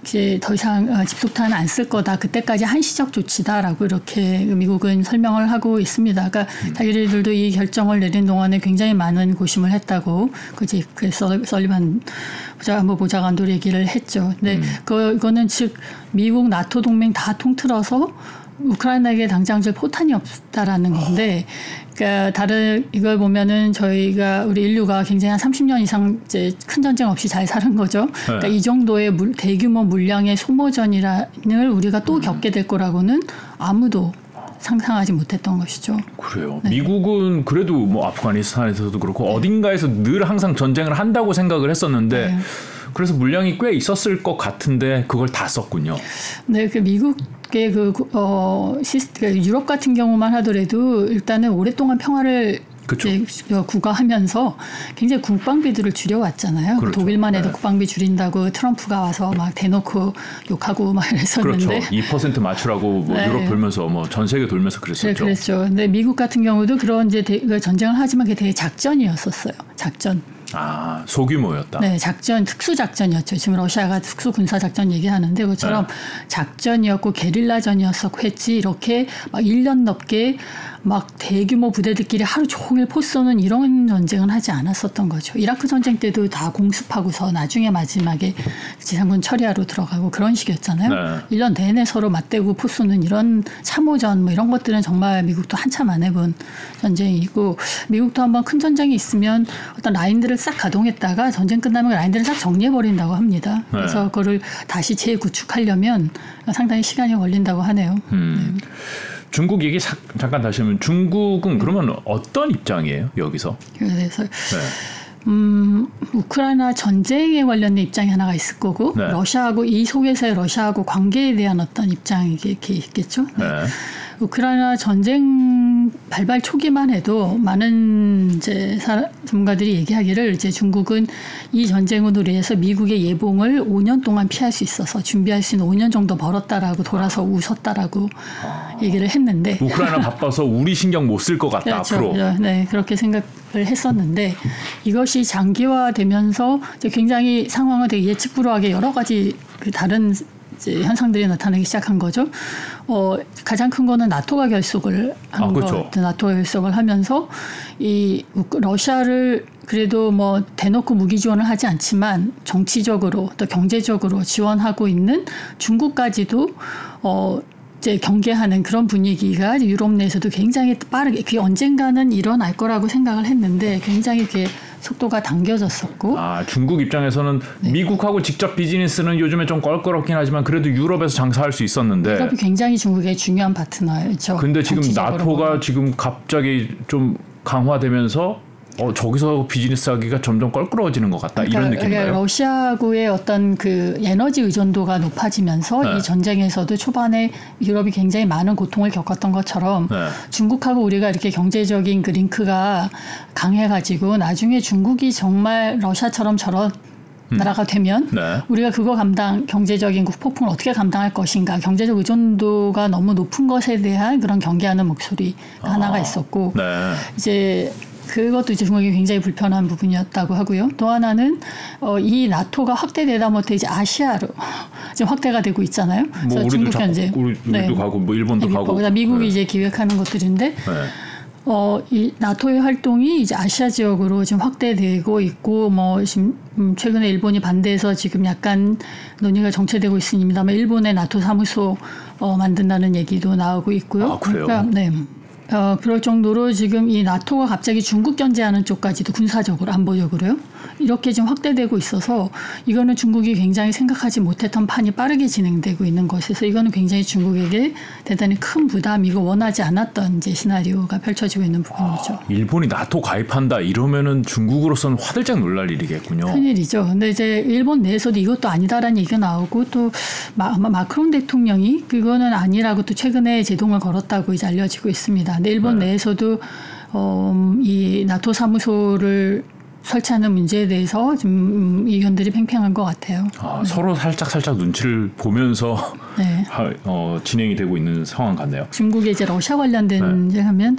이제 더 이상 집속탄은 안 쓸 거다. 그때까지 한시적 조치다라고 이렇게 미국은 설명을 하고 있습니다. 그러니까 자기들도 이 결정을 내린 동안에 굉장히 많은 고심을 했다고 그지 그 설리반 안보보좌관도 얘기를 했죠. 근데 그거는 즉 미국 나토 동맹 다 통틀어서 우크라이나에게 당장 줄 포탄이 없다라는 건데, 그러니까 다른 이걸 보면은 저희가 우리 인류가 굉장히 한 30년 이상 이제 큰 전쟁 없이 잘 사는 거죠. 네. 그러니까 이 정도의 대규모 물량의 소모전이란을 우리가 또 겪게 될 거라고는 아무도 상상하지 못했던 것이죠. 그래요. 네. 미국은 그래도 뭐 아프가니스탄에서도 그렇고 네. 어딘가에서 늘 항상 전쟁을 한다고 생각을 했었는데. 네. 그래서 물량이 꽤 있었을 것 같은데 그걸 다 썼군요. 네, 그 미국의 유럽 같은 경우만 하더라도 일단은 오랫동안 평화를 구가하면서 굉장히 국방비들을 줄여왔잖아요. 그렇죠. 독일만 해도 네. 국방비 줄인다고 트럼프가 와서 막 대놓고 욕하고 막 이랬었는데. 그렇죠. 2% 맞추라고 뭐 네. 유럽 돌면서 뭐 전 세계 돌면서 그랬었죠. 네, 그랬죠. 근데 미국 같은 경우도 그런 이제 전쟁을 하지만 그게 되게 작전이었었어요. 작전. 소규모였다. 네, 작전, 특수작전이었죠. 지금 러시아가 특수군사작전 얘기하는데 그것처럼 네. 작전이었고 게릴라전이었었고 했지 이렇게 막 1년 넘게 막 대규모 부대들끼리 하루 종일 포쏘는 이런 전쟁은 하지 않았었던 거죠. 이라크 전쟁 때도 다 공습하고서 나중에 마지막에 지상군 처리하러 들어가고 그런 식이었잖아요. 네. 1년 내내 서로 맞대고 포쏘는 이런 참호전 뭐 이런 것들은 정말 미국도 한참 안 해본 전쟁이고 미국도 한번 큰 전쟁이 있으면 어떤 라인들을 싹 가동했다가 전쟁 끝나면 라인들을 싹 정리해버린다고 합니다. 그래서 네. 그거를 다시 재구축하려면 상당히 시간이 걸린다고 하네요. 네. 중국 얘기 잠깐 다시 하면 중국은 그러면 어떤 입장이에요? 여기서? 그래서 우크라이나 전쟁에 관련된 입장이 하나가 있을 거고, 네. 러시아하고 이 속에서의 러시아하고 관계에 대한 어떤 입장이 이렇게 있겠죠. 네. 우크라이나 전쟁 발발 초기만 해도 많은 이제 전문가들이 얘기하기를 이제 중국은 이 전쟁으로 인해서 미국의 예봉을 5년 동안 피할 수 있어서 준비할 수 있는 5년 정도 벌었다라고 돌아서 웃었다라고 얘기를 했는데, 우크라이나 바빠서 우리 신경 못 쓸 것 같다. 그렇죠. 앞으로. 네, 그렇게 생각을 했었는데 이것이 장기화되면서 이제 굉장히 상황을 되게 예측불허하게 여러 가지 그 다른 이제 현상들이 나타나기 시작한 거죠. 가장 큰 거는 나토가 결속을 한 그렇죠. 거, 나토가 결속을 하면서 이 러시아를 그래도 뭐 대놓고 무기 지원을 하지 않지만 정치적으로 또 경제적으로 지원하고 있는 중국까지도 이제 경계하는 그런 분위기가 유럽 내에서도 굉장히 빠르게, 그게 언젠가는 일어날 거라고 생각을 했는데 굉장히 그게 속도가 당겨졌었고. 중국 입장에서는 네. 미국하고 직접 비즈니스는 요즘에 좀 껄끄럽긴 하지만 그래도 유럽에서 장사할 수 있었는데. 유럽이 굉장히 중국의 중요한 파트너였죠. 근데 지금 나토가 보면. 지금 갑자기 좀 강화되면서 저기서 비즈니스 하기가 점점 껄끄러워지는 것 같다. 그러니까, 이런 느낌인가요? 그러니까 러시아하고의 어떤 그 에너지 의존도가 높아지면서 네. 이 전쟁에서도 초반에 유럽이 굉장히 많은 고통을 겪었던 것처럼 네. 중국하고 우리가 이렇게 경제적인 그 링크가 강해가지고 나중에 중국이 정말 러시아처럼 저런 나라가 되면 네. 우리가 그거 경제적인 폭풍을 어떻게 감당할 것인가, 경제적 의존도가 너무 높은 것에 대한 그런 경계하는 목소리 하나가 있었고 네. 이제. 그것도 이제 중국이 굉장히 불편한 부분이었다고 하고요. 또 하나는 이 나토가 확대되다 못해 이제 아시아로 지금 확대가 되고 있잖아요. 그래서 중국 현재 우리도 네. 가고 뭐 일본도 가고. 그다음 미국이 네. 이제 기획하는 것들인데 네. 이 나토의 활동이 이제 아시아 지역으로 지금 확대되고 있고 뭐 지금 최근에 일본이 반대해서 지금 약간 논의가 정체되고 있습니다만 일본의 나토 사무소 만든다는 얘기도 나오고 있고요. 그래요? 그러니까, 네. 그럴 정도로 지금 이 나토가 갑자기 중국 견제하는 쪽까지도 군사적으로 안보적으로요. 이렇게 지금 확대되고 있어서 이거는 중국이 굉장히 생각하지 못했던 판이 빠르게 진행되고 있는 것에서 이거는 굉장히 중국에게 대단히 큰 부담이고 원하지 않았던 이제 시나리오가 펼쳐지고 있는 부분이죠. 일본이 나토 가입한다 이러면은 중국으로서는 화들짝 놀랄 일이겠군요. 큰일이죠. 근데 이제 일본 내에서도 이것도 아니다라는 얘기가 나오고 또 아마 마크롱 대통령이 그거는 아니라고 또 최근에 제동을 걸었다고 이제 알려지고 있습니다. 근데 일본 내에서도 이 나토 사무소를 설치하는 문제에 대해서 좀 의견들이 팽팽한 것 같아요. 네. 서로 살짝 눈치를 보면서 네. 진행이 되고 있는 상황 같네요. 중국의 이제 러시아 관련된 네. 하면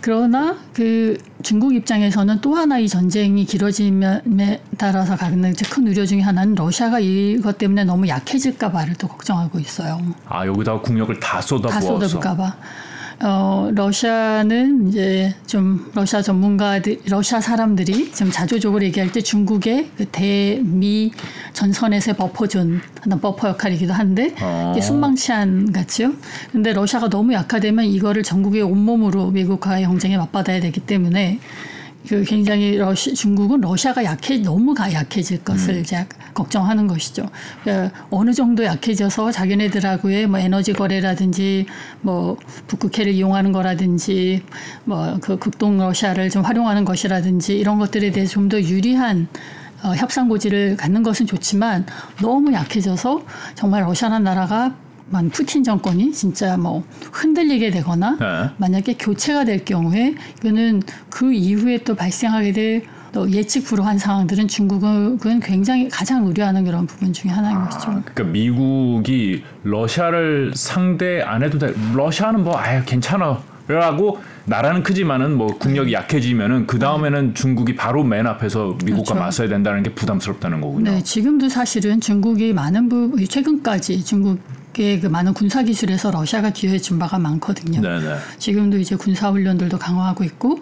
그러나 그 중국 입장에서는 또 하나 이 전쟁이 길어짐에 따라서 가는 큰 우려 중에 하나는 러시아가 이것 때문에 너무 약해질까 봐를 또 걱정하고 있어요. 여기다가 국력을 다 쏟아부어서. 다 쏟아볼까 봐. 러시아는 이제 좀 러시아 전문가들, 러시아 사람들이 좀 자조적으로 얘기할 때 중국의 그 대미 전선에서의 버퍼존, 버퍼 역할이기도 한데 이게 순망치한 같죠. 근데 러시아가 너무 약화되면 이거를 전국의 온몸으로 미국과의 경쟁에 맞받아야 되기 때문에 굉장히 중국은 러시아가 너무 약해질 것을 이제 걱정하는 것이죠. 그러니까 어느 정도 약해져서 자기네들하고의 뭐 에너지 거래라든지 뭐 북극해를 이용하는 거라든지 뭐 그 극동 러시아를 좀 활용하는 것이라든지 이런 것들에 대해서 좀 더 유리한 협상 고지를 갖는 것은 좋지만 너무 약해져서 정말 러시아라는 나라가 푸틴 정권이 진짜 뭐 흔들리게 되거나 네. 만약에 교체가 될 경우에 이거는 그 이후에 또 발생하게 될 또 예측 불허한 상황들은 중국은 굉장히 가장 우려하는 그런 부분 중에 하나인 것이죠. 그러니까 미국이 러시아를 상대 안 해도 돼. 러시아는 뭐 괜찮아. 라고 나라는 크지만은 뭐 국력이 네. 약해지면은 그 다음에는 네. 중국이 바로 맨 앞에서 미국과 그렇죠. 맞서야 된다는 게 부담스럽다는 거군요. 네, 지금도 사실은 중국이 최근까지 중국의 그 많은 군사 기술에서 러시아가 기여해 준 바가 많거든요. 네네. 지금도 이제 군사 훈련들도 강화하고 있고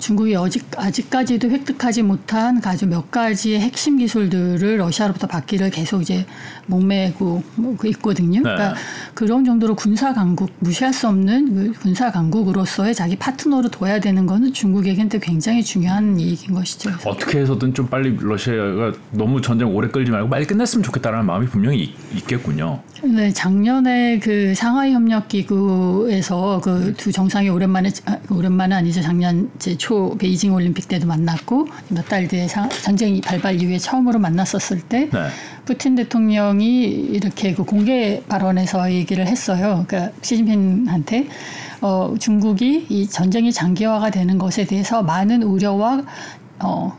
중국이 아직까지도 획득하지 못한 아주 몇 가지의 핵심 기술들을 러시아로부터 받기를 계속 이제 목매고 있거든요. 네. 그러니까 그런 정도로 군사 강국, 무시할 수 없는 군사 강국으로서의 자기 파트너로 둬야 되는 것은 중국에게는 굉장히 중요한 이익인 것이죠. 어떻게 해서든 좀 빨리 러시아가 너무 전쟁 오래 끌지 말고 빨리 끝냈으면 좋겠다라는 마음이 분명히 있겠군요. 네, 작년에 그 상하이 협력 기구에서 그 두 정상이 오랜만은 아니죠. 작년 이제 초 베이징 올림픽 때도 만났고 몇 달 뒤에 전쟁이 발발 이후에 처음으로 만났었을 때 네. 푸틴 대통령이 이렇게 그 공개 발언에서 얘기를 했어요. 그러니까 시진핑한테 중국이 이 전쟁이 장기화가 되는 것에 대해서 많은 우려와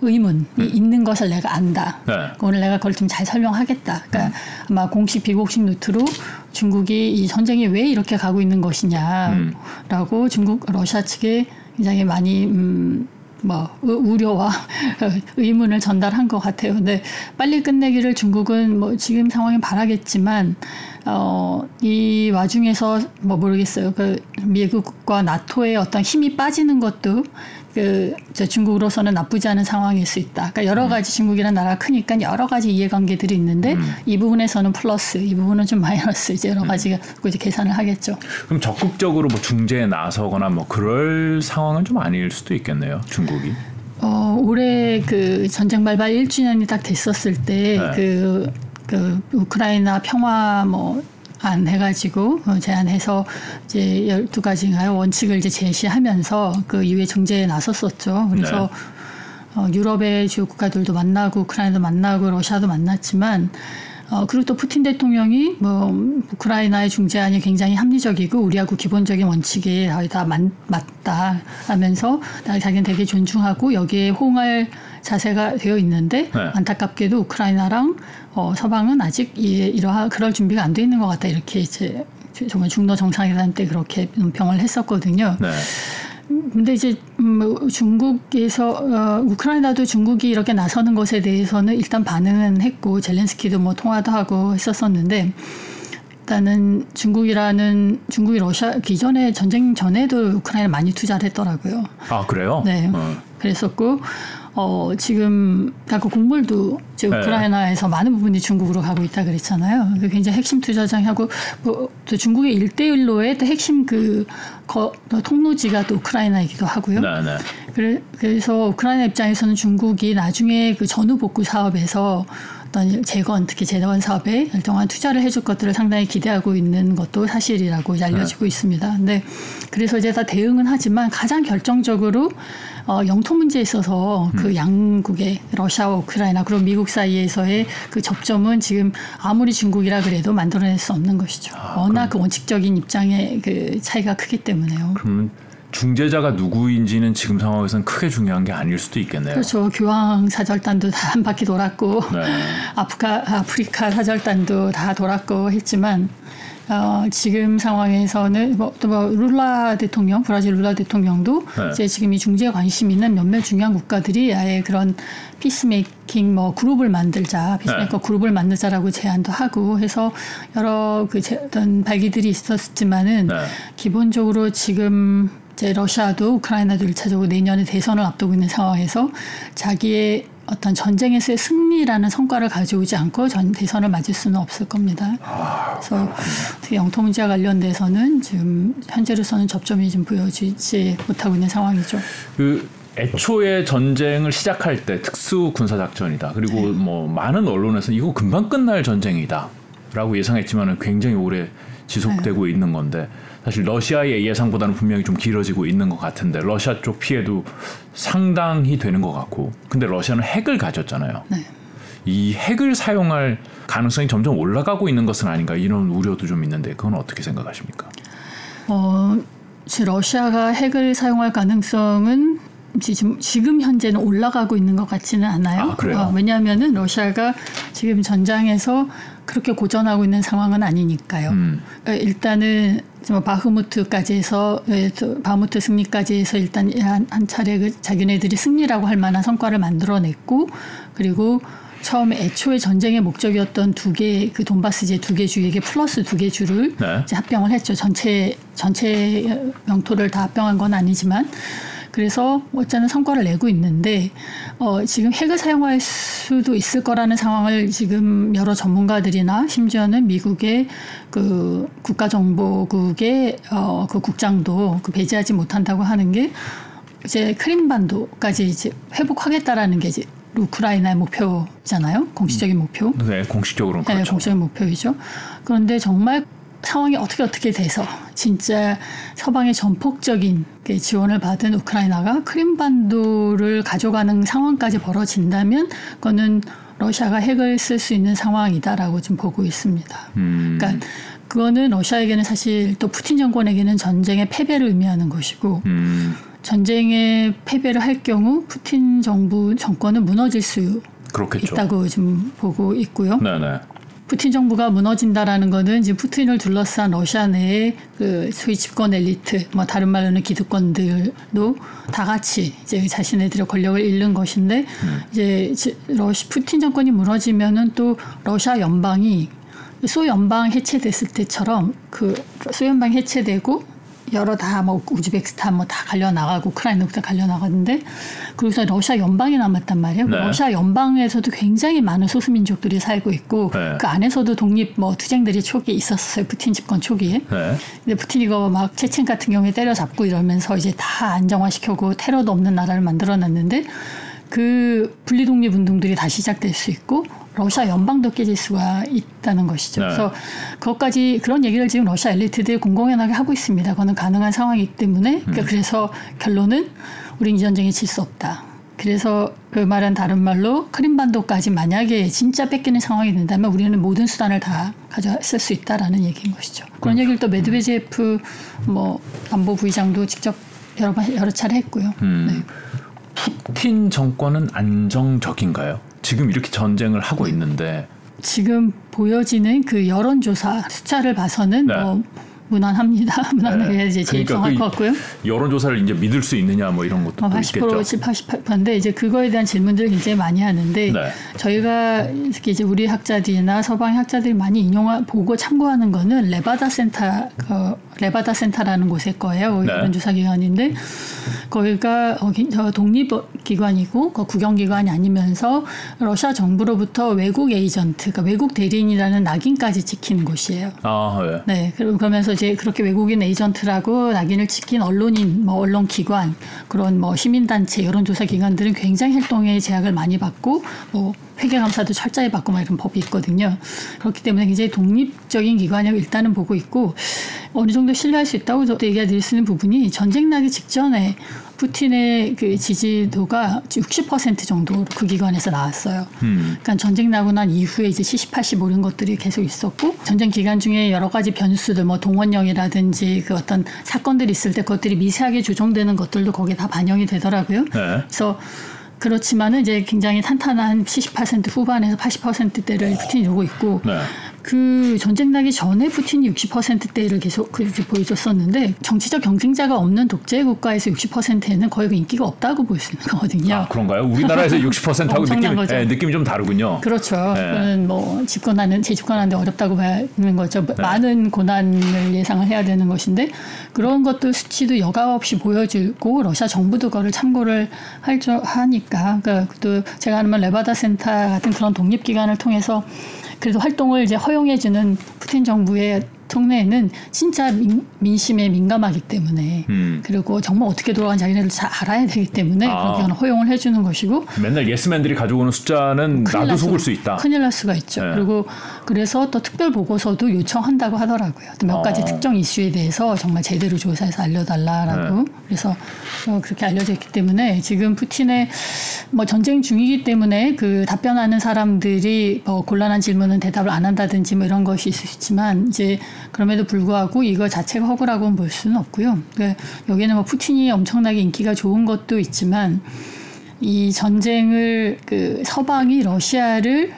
의문이 있는 것을 내가 안다. 네. 오늘 내가 그걸 좀 잘 설명하겠다. 그러니까 아마 공식 비공식 루트로 중국이 이 전쟁이 왜 이렇게 가고 있는 것이냐라고 중국 러시아 측에 굉장히 많이 우려와 의문을 전달한 것 같아요. 근데 빨리 끝내기를 중국은 지금 상황에 바라겠지만 이 와중에서 모르겠어요. 그 미국과 나토의 어떤 힘이 빠지는 것도 중국으로서는 나쁘지 않은 상황일 수 있다. 그러니까 여러 가지 중국이라는 나라가 크니까 여러 가지 이해관계들이 있는데 이 부분에서는 플러스, 이 부분은 좀 마이너스 이제 여러 가지가 이제 계산을 하겠죠. 그럼 적극적으로 중재에 나서거나 그럴 상황은 좀 아닐 수도 있겠네요. 중국이. 올해 그 전쟁 발발 1주년이 딱 됐었을 때 그 우크라이나 평화 안 해가지고 제안해서 이제 12가지인가요 원칙을 이제 제시하면서 그 이후에 정제에 나섰었죠. 그래서 네. 유럽의 주요 국가들도 만나고 우크라이나도 만나고 러시아도 만났지만 그리고 또 푸틴 대통령이 우크라이나의 중재안이 굉장히 합리적이고 우리하고 기본적인 원칙이 거의 다 맞다 하면서 자기는 되게 존중하고 여기에 호응할 자세가 되어 있는데 네. 안타깝게도 우크라이나랑 서방은 아직 그럴 준비가 안 돼 있는 것 같다 이렇게 이제 정말 중노 정상회담 때 그렇게 논평을 했었거든요. 네. 근데 이제 중국에서 우크라이나도 중국이 이렇게 나서는 것에 대해서는 일단 반응은 했고 젤렌스키도 통화도 하고 했었었는데 일단은 중국이 러시아 이전에 전쟁 전에도 우크라이나 많이 투자를 했더라고요. 아 그래요? 네. 그랬었고 지금 그 곡물도 우크라이나에서 많은 부분이 중국으로 가고 있다 그랬잖아요. 굉장히 핵심 투자장하고 또 중국의 1대1로의 또 핵심 통로지가 또 우크라이나이기도 하고요. 네네. 그래서 우크라이나 입장에서는 중국이 나중에 그 전후 복구 사업에서 어떤 특히 재건 사업에 일정한 투자를 해줄 것들을 상당히 기대하고 있는 것도 사실이라고 알려지고 있습니다. 근데 그래서 이제 다 대응은 하지만 가장 결정적으로 영토 문제에 있어서 그 양국의 러시아와 우크라이나 그리고 미국 사이에서의 그 접점은 지금 아무리 중국이라 그래도 만들어낼 수 없는 것이죠. 워낙 그 원칙적인 입장의 그 차이가 크기 때문에요. 그럼 중재자가 누구인지는 지금 상황에서는 크게 중요한 게 아닐 수도 있겠네요. 그렇죠. 교황 사절단도 다 한 바퀴 돌았고 네. 아프리카 사절단도 다 돌았고 했지만 지금 상황에서는 룰라 대통령, 브라질 룰라 대통령도 네. 이제 지금 이 중재에 관심 있는 몇몇 중요한 국가들이 아예 그런 피스메이킹 그룹을 만들자, 피스메이커 네. 그룹을 만들자라고 제안도 하고 해서 여러 어떤 발기들이 있었지만은 네. 기본적으로 지금 이제 러시아도 우크라이나도 1차적으로 내년에 대선을 앞두고 있는 상황에서 자기의 어떤 전쟁에서의 승리라는 성과를 가져오지 않고 대선을 맞을 수는 없을 겁니다. 그래서 영토 문제와 관련돼서는 지금 현재로서는 접점이 좀 보여지지 못하고 있는 상황이죠. 애초에 전쟁을 시작할 때 특수 군사 작전이다. 그리고 많은 언론에서는 이거 금방 끝날 전쟁이다라고 예상했지만은 굉장히 오래 지속되고 있는 건데. 사실 러시아의 예상보다는 분명히 좀 길어지고 있는 것 같은데 러시아 쪽 피해도 상당히 되는 것 같고 근데 러시아는 핵을 가졌잖아요. 네. 이 핵을 사용할 가능성이 점점 올라가고 있는 것은 아닌가 이런 우려도 좀 있는데 그건 어떻게 생각하십니까? 러시아가 핵을 사용할 가능성은 지금 현재는 올라가고 있는 것 같지는 않아요. 아, 그래요? 왜냐하면은 러시아가 지금 전장에서 그렇게 고전하고 있는 상황은 아니니까요. 일단은 바흐무트 승리까지 해서 일단 한 차례 자기네들이 승리라고 할 만한 성과를 만들어냈고 그리고 애초에 전쟁의 목적이었던 돈바스제 2개 주에게 플러스 2개 주를 네. 이제 합병을 했죠. 전체 영토를 다 합병한 건 아니지만 그래서 어쩌면 성과를 내고 있는데 지금 핵을 사용할 수도 있을 거라는 상황을 지금 여러 전문가들이나 심지어는 미국의 그 국가정보국의 그 국장도 배제하지 못한다고 하는 게 이제 크림반도까지 이제 회복하겠다라는 게 이제 우크라이나의 목표잖아요. 공식적인 목표. 네, 공식적으로는 그렇죠. 네, 공식적인 목표이죠. 그런데 정말 상황이 어떻게 돼서 진짜 서방의 전폭적인 지원을 받은 우크라이나가 크림반도를 가져가는 상황까지 벌어진다면 그거는 러시아가 핵을 쓸 수 있는 상황이다라고 좀 보고 있습니다. 그러니까 그거는 러시아에게는 사실 또 푸틴 정권에게는 전쟁의 패배를 의미하는 것이고 전쟁의 패배를 할 경우 푸틴 정권은 무너질 수 그렇겠죠. 있다고 지금 보고 있고요. 네네. 푸틴 정부가 무너진다라는 것은 지금 푸틴을 둘러싼 러시아 내의 그 소위 집권 엘리트, 뭐 다른 말로는 기득권들도 다 같이 이제 자신들의 권력을 잃는 것인데 이제 푸틴 정권이 무너지면은 또 러시아 연방이 소연방 해체됐을 때처럼 그 소연방 해체되고 여러 다 뭐 우즈베키스탄 뭐 다 갈려 나가고 우크라이나도 다 갈려 나갔는데 그리고서 러시아 연방이 남았단 말이에요. 네. 러시아 연방에서도 굉장히 많은 소수민족들이 살고 있고 네. 그 안에서도 독립 뭐 투쟁들이 초기에 있었어요. 푸틴 집권 초기에. 네. 근데 푸틴 이거 막 체첸 같은 경우에 때려잡고 이러면서 이제 다 안정화시켜고 테러도 없는 나라를 만들어놨는데 그 분리 독립 운동들이 다시 시작될 수 있고. 러시아 연방도 깨질 수가 있다는 것이죠. 네. 그래서 그것까지 그런 얘기를 지금 러시아 엘리트들이 공공연하게 하고 있습니다. 그거는 가능한 상황이기 때문에 그러니까 그래서 결론은 우린 이 전쟁에 질 수 없다. 그래서 그 말은 다른 말로 크림반도까지 만약에 진짜 뺏기는 상황이 된다면 우리는 모든 수단을 다 가져 쓸 수 있다라는 얘기인 것이죠. 그런 얘기를 또 메드베데프 뭐 안보부의장도 직접 여러 차례 했고요. 네. 푸틴 정권은 안정적인가요? 지금 이렇게 전쟁을 하고 있는데 지금 보여지는 그 여론조사 숫자를 봐서는 네. 뭐 무난합니다. 무난하게 네. 이제 재입성할 그러니까 것 같고요. 여론조사를 이제 믿을 수 있느냐 뭐 이런 것도 80% 있겠죠. 88%인데 이제 그거에 대한 질문들을 굉장히 많이 하는데 네. 저희가 이렇게 이제 우리 학자들이나 서방 학자들이 많이 보고 참고하는 거는 레바다 센터라는 곳의 거예요. 네. 여론조사 기관인데 거기가 독립기관이고 국영기관이 아니면서 러시아 정부로부터 외국 에이전트, 그러니까 외국 대리인이라는 낙인까지 찍힌 곳이에요. 아, 네. 네. 그러면서 이제 그렇게 외국인 에이전트라고 낙인을 찍힌 언론인, 뭐 언론기관, 그런 뭐 시민단체, 여론조사 기관들은 굉장히 활동에 제약을 많이 받고 뭐 회계감사도 철저히 받고 막 이런 법이 있거든요. 그렇기 때문에 굉장히 독립적인 기관이라고 일단은 보고 있고 어느 정도 신뢰할 수 있다고 얘기가 될 수 있는 부분이 전쟁 나기 직전에 푸틴의 그 지지도가 60% 정도 그 기관에서 나왔어요. 그러니까 전쟁 나고 난 이후에 이제 70, 80 이런 것들이 계속 있었고 전쟁 기간 중에 여러 가지 변수들 뭐 동원령이라든지 그 어떤 사건들이 있을 때 그것들이 미세하게 조정되는 것들도 거기에 다 반영이 되더라고요. 네. 그래서 그렇지만은 이제 굉장히 탄탄한 70% 후반에서 80%대를 푸틴이 오고 있고 네. 그 전쟁 나기 전에 푸틴이 60%대를 계속 보여줬었는데 정치적 경쟁자가 없는 독재 국가에서 60%에는 거의 인기가 없다고 볼 수 있는 거거든요. 아, 그런가요? 우리나라에서 60%하고 느낌이 좀 다르군요. 그렇죠. 네. 그건 뭐 재집권하는데 어렵다고 보는 거죠. 네. 많은 고난을 예상을 해야 되는 것인데 그런 것들 수치도 여과 없이 보여주고 러시아 정부도 그걸 참고를 하니까 그러니까 또 제가 아는 레바다 센터 같은 그런 독립기관을 통해서 그래도 활동을 이제 허용해주는 푸틴 정부의 속내에는 진짜 민심에 민감하기 때문에 그리고 정말 어떻게 돌아가는 자기네들 잘 알아야 되기 때문에 그런 허용을 해주는 것이고 맨날 예스맨들이 가져오는 숫자는 나도 속을 수 있다. 큰일 날 수가 있죠. 네. 그리고 그래서 또 특별 보고서도 요청한다고 하더라고요. 또 몇 가지 특정 이슈에 대해서 정말 제대로 조사해서 알려달라라고 네. 그래서 그렇게 알려져 있기 때문에 지금 푸틴의 뭐 전쟁 중이기 때문에 그 답변하는 사람들이 뭐 곤란한 질문은 대답을 안 한다든지 뭐 이런 것이 있을 수 있지만 이제 그럼에도 불구하고 이거 자체가 허구라고는 볼 수는 없고요. 그러니까 여기는 뭐 푸틴이 엄청나게 인기가 좋은 것도 있지만 이 전쟁을 그 서방이 러시아를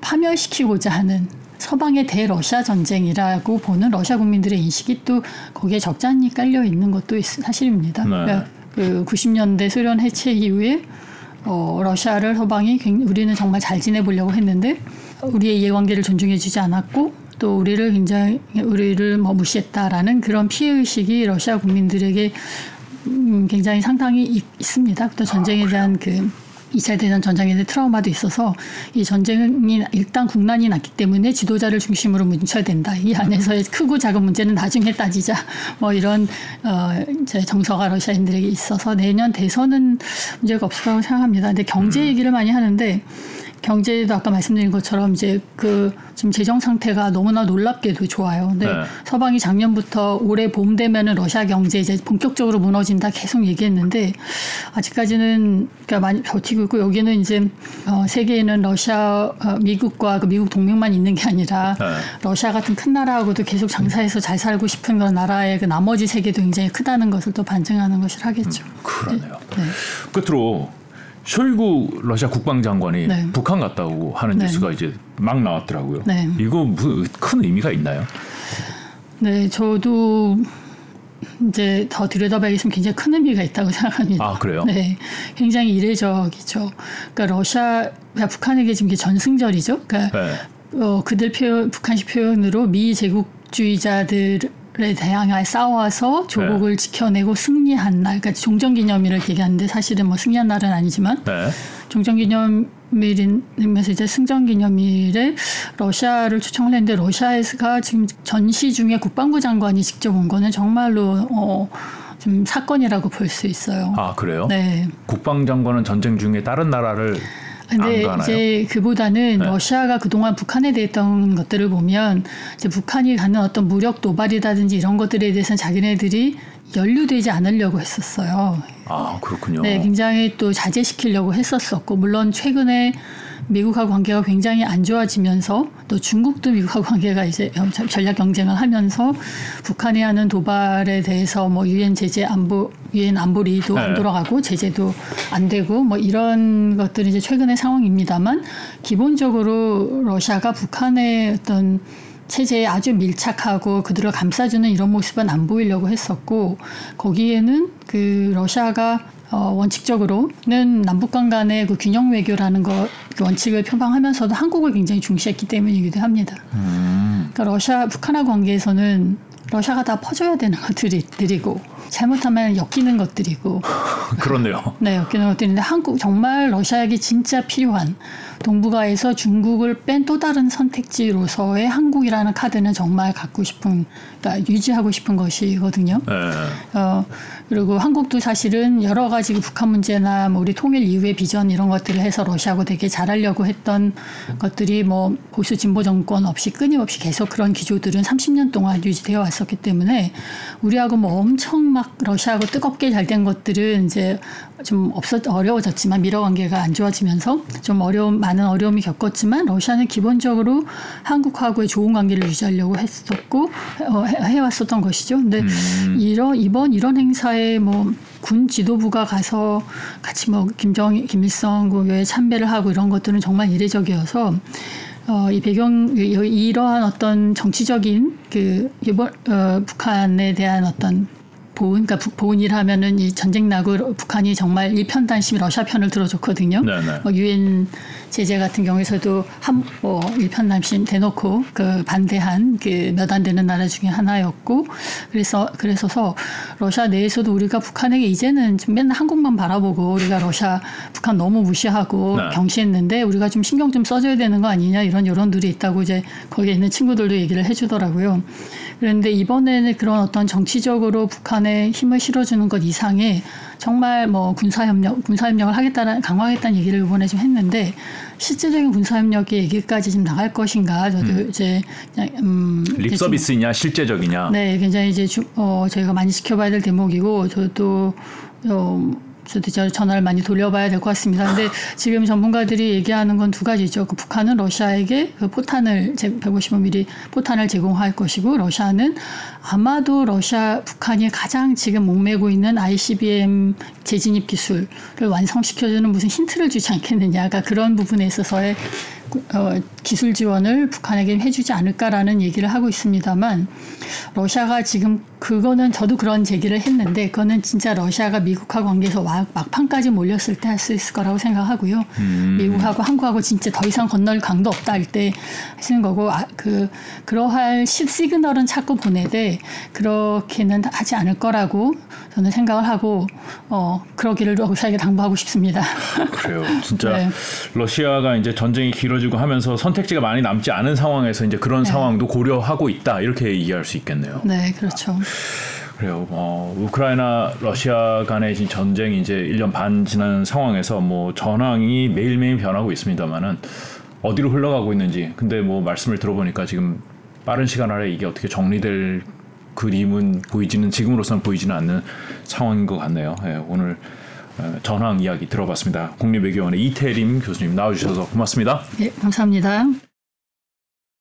파멸시키고자 하는 서방의 대러시아 전쟁이라고 보는 러시아 국민들의 인식이 또 거기에 적잖이 깔려 있는 것도 사실입니다. 네. 그러니까 그 90년대 소련 해체 이후에 러시아를 서방이 우리는 정말 잘 지내보려고 했는데 우리의 이해관계를 존중해주지 않았고 또 우리를 굉장히 우리를 뭐 무시했다라는 그런 피해 의식이 러시아 국민들에게 굉장히 상당히 있습니다. 또 전쟁에 대한 그 2차 대전 전쟁에 대한 트라우마도 있어서 이 전쟁이 일단 국난이 났기 때문에 지도자를 중심으로 뭉쳐야 된다. 이 안에서의 크고 작은 문제는 나중에 따지자. 뭐 이런 이제 정서가 러시아인들에게 있어서 내년 대선은 문제가 없을 거라고 생각합니다. 근데 경제 얘기를 많이 하는데 경제도 아까 말씀드린 것처럼 이제 그 지금 재정 상태가 너무나 놀랍게도 좋아요. 근데 서방이 작년부터 올해 봄 되면은 러시아 경제 이제 본격적으로 무너진다 계속 얘기했는데 아직까지는 그러니까 많이 버티고 있고 여기는 이제 세계에는 러시아, 미국과 그 미국 동맹만 있는 게 아니라 러시아 같은 큰 나라하고도 계속 장사해서 잘 살고 싶은 그런 나라의 그 나머지 세계도 굉장히 크다는 것을 또 반증하는 것을 하겠죠. 그러네요. 네. 끝으로. 쇼이구 러시아 국방장관이 북한 갔다 오고 하는 뉴스가 이제 막 나왔더라고요. 이거 무슨 큰 의미가 있나요? 네, 저도 이제 더 들여다봐야겠으면 굉장히 큰 의미가 있다고 생각합니다. 아, 그래요? 네, 굉장히 이례적이죠. 그러니까 러시아 북한에게 지금 이게 전승절이죠. 그러니까 그들 표현, 북한식 표현으로 미 제국주의자들 에 대항하여 싸워서 조국을 지켜내고 승리한 날, 그러니까 종전기념일을 얘기하는데 사실은 뭐 승리한 날은 아니지만 종전기념일이면서 이제 승전기념일에 러시아를 초청을 했는데 러시아가 지금 전시 중에 국방부 장관이 직접 온 거는 정말로 좀 사건이라고 볼 수 있어요. 아 그래요? 네. 국방장관은 전쟁 중에 다른 나라를 근데 이제 그보다는 러시아가 그동안 북한에 대해 했던 것들을 보면 이제 북한이 갖는 어떤 무력 도발이라든지 이런 것들에 대해서는 자기네들이 연루되지 않으려고 했었어요. 아, 그렇군요. 네, 굉장히 또 자제시키려고 했었었고 물론 최근에 미국하고 관계가 굉장히 안 좋아지면서 또 중국도 미국하고 관계가 이제 전략 경쟁을 하면서 북한이 하는 도발에 대해서 뭐 유엔 제재 안보 유엔 안보리도 안 돌아가고 제재도 안 되고 뭐 이런 것들이 이제 최근의 상황입니다만 기본적으로 러시아가 북한의 어떤 체제에 아주 밀착하고 그들을 감싸주는 이런 모습은 안 보이려고 했었고 거기에는 그 러시아가 원칙적으로는 남북간 간의 그 균형 외교라는 것 원칙을 표방하면서도 한국을 굉장히 중시했기 때문이기도 합니다. 그러니까 북한하고 관계에서는 러시아가 다 퍼줘야 되는 것들이고 잘못하면 엮이는 것들이고 그렇네요. 네, 엮이는 것들인데 한국 정말 러시아에게 진짜 필요한 동북아에서 중국을 뺀 또 다른 선택지로서의 한국이라는 카드는 정말 갖고 싶은, 그러니까 유지하고 싶은 것이거든요. 그리고 한국도 사실은 여러 가지 북한 문제나 뭐 우리 통일 이후의 비전 이런 것들을 해서 러시아하고 되게 잘하려고 했던 것들이 뭐 보수 진보 정권 없이 끊임없이 계속 그런 기조들은 30년 동안 유지되어 왔었기 때문에 우리하고 뭐 엄청 막 러시아하고 뜨겁게 잘된 것들은 이제 좀 어려워졌지만 미러 관계가 안 좋아지면서 좀 많은 어려움이 겪었지만 러시아는 기본적으로 한국하고의 좋은 관계를 유지하려고 했었고 해왔었던 것이죠. 근데 이번 행사에 뭐 군 지도부가 가서 같이 뭐 김일성 고교에 참배를 하고 이런 것들은 정말 이례적이어서 이 배경 이러한 어떤 정치적인 그 북한에 대한 어떤 보은, 그러니까 보은이라면은 이 전쟁 나고 북한이 정말 일편단심 러시아 편을 들어줬거든요. 유엔 제재 같은 경우에서도 일편단심 대놓고 그 반대한 그 몇 안 되는 나라 중에 하나였고, 그래서서 러시아 내에서도 우리가 북한에게 이제는 좀 맨날 한국만 바라보고 우리가 북한 너무 무시하고 경시했는데 우리가 좀 신경 좀 써줘야 되는 거 아니냐 이런 여론들이 있다고 이제 거기에 있는 친구들도 얘기를 해주더라고요. 그런데 이번에는 그런 어떤 정치적으로 북한에 힘을 실어주는 것 이상에 정말 뭐 군사협력을 강화하겠다는 얘기를 이번에 좀 했는데 실질적인 군사협력의 얘기까지 지금 나갈 것인가 저도 이제 립서비스이냐 실제적이냐 네 굉장히 이제 저희가 많이 지켜봐야 될 대목이고 저도 전화를 많이 돌려봐야 될 것 같습니다. 그런데 지금 전문가들이 얘기하는 건 두 가지죠. 그 북한은 러시아에게 그 155mm 포탄을 제공할 것이고 러시아는 아마도 북한이 가장 지금 목매고 있는 ICBM 재진입 기술을 완성시켜주는 무슨 힌트를 주지 않겠느냐. 그러니까 그런 부분에 있어서의 기술 지원을 북한에게 해주지 않을까라는 얘기를 하고 있습니다만, 러시아가 지금 그거는 저도 그런 제기를 했는데 그거는 진짜 러시아가 미국하고 관계에서 막판까지 몰렸을 때 할 수 있을 거라고 생각하고요. 미국하고 한국하고 진짜 더 이상 건널 강도 없다 할 때 하시는 거고, 그러할 시그널은 자꾸 보내되 그렇게는 하지 않을 거라고 저는 생각을 하고 그러기를 러시아에게 당부하고 싶습니다. 그래요. 진짜 네. 러시아가 이제 전쟁이 길어지고 하면서 선택지가 많이 남지 않은 상황에서 이제 그런 네. 상황도 고려하고 있다 이렇게 이해할 수 있겠네요. 네, 그렇죠. 그래요. 우크라이나 러시아 간의 전쟁이 이제 1년 반 지난 상황에서 뭐 전황이 매일매일 변하고 있습니다만은 어디로 흘러가고 있는지, 근데 뭐 말씀을 들어보니까 지금 빠른 시간 안에 이게 어떻게 정리될 그림은 보이지는, 지금으로서는 보이지는 않는 상황인 것 같네요. 예, 오늘 전황 이야기 들어봤습니다. 국립외교원의 이태림 교수님 나와주셔서 고맙습니다. 예, 감사합니다.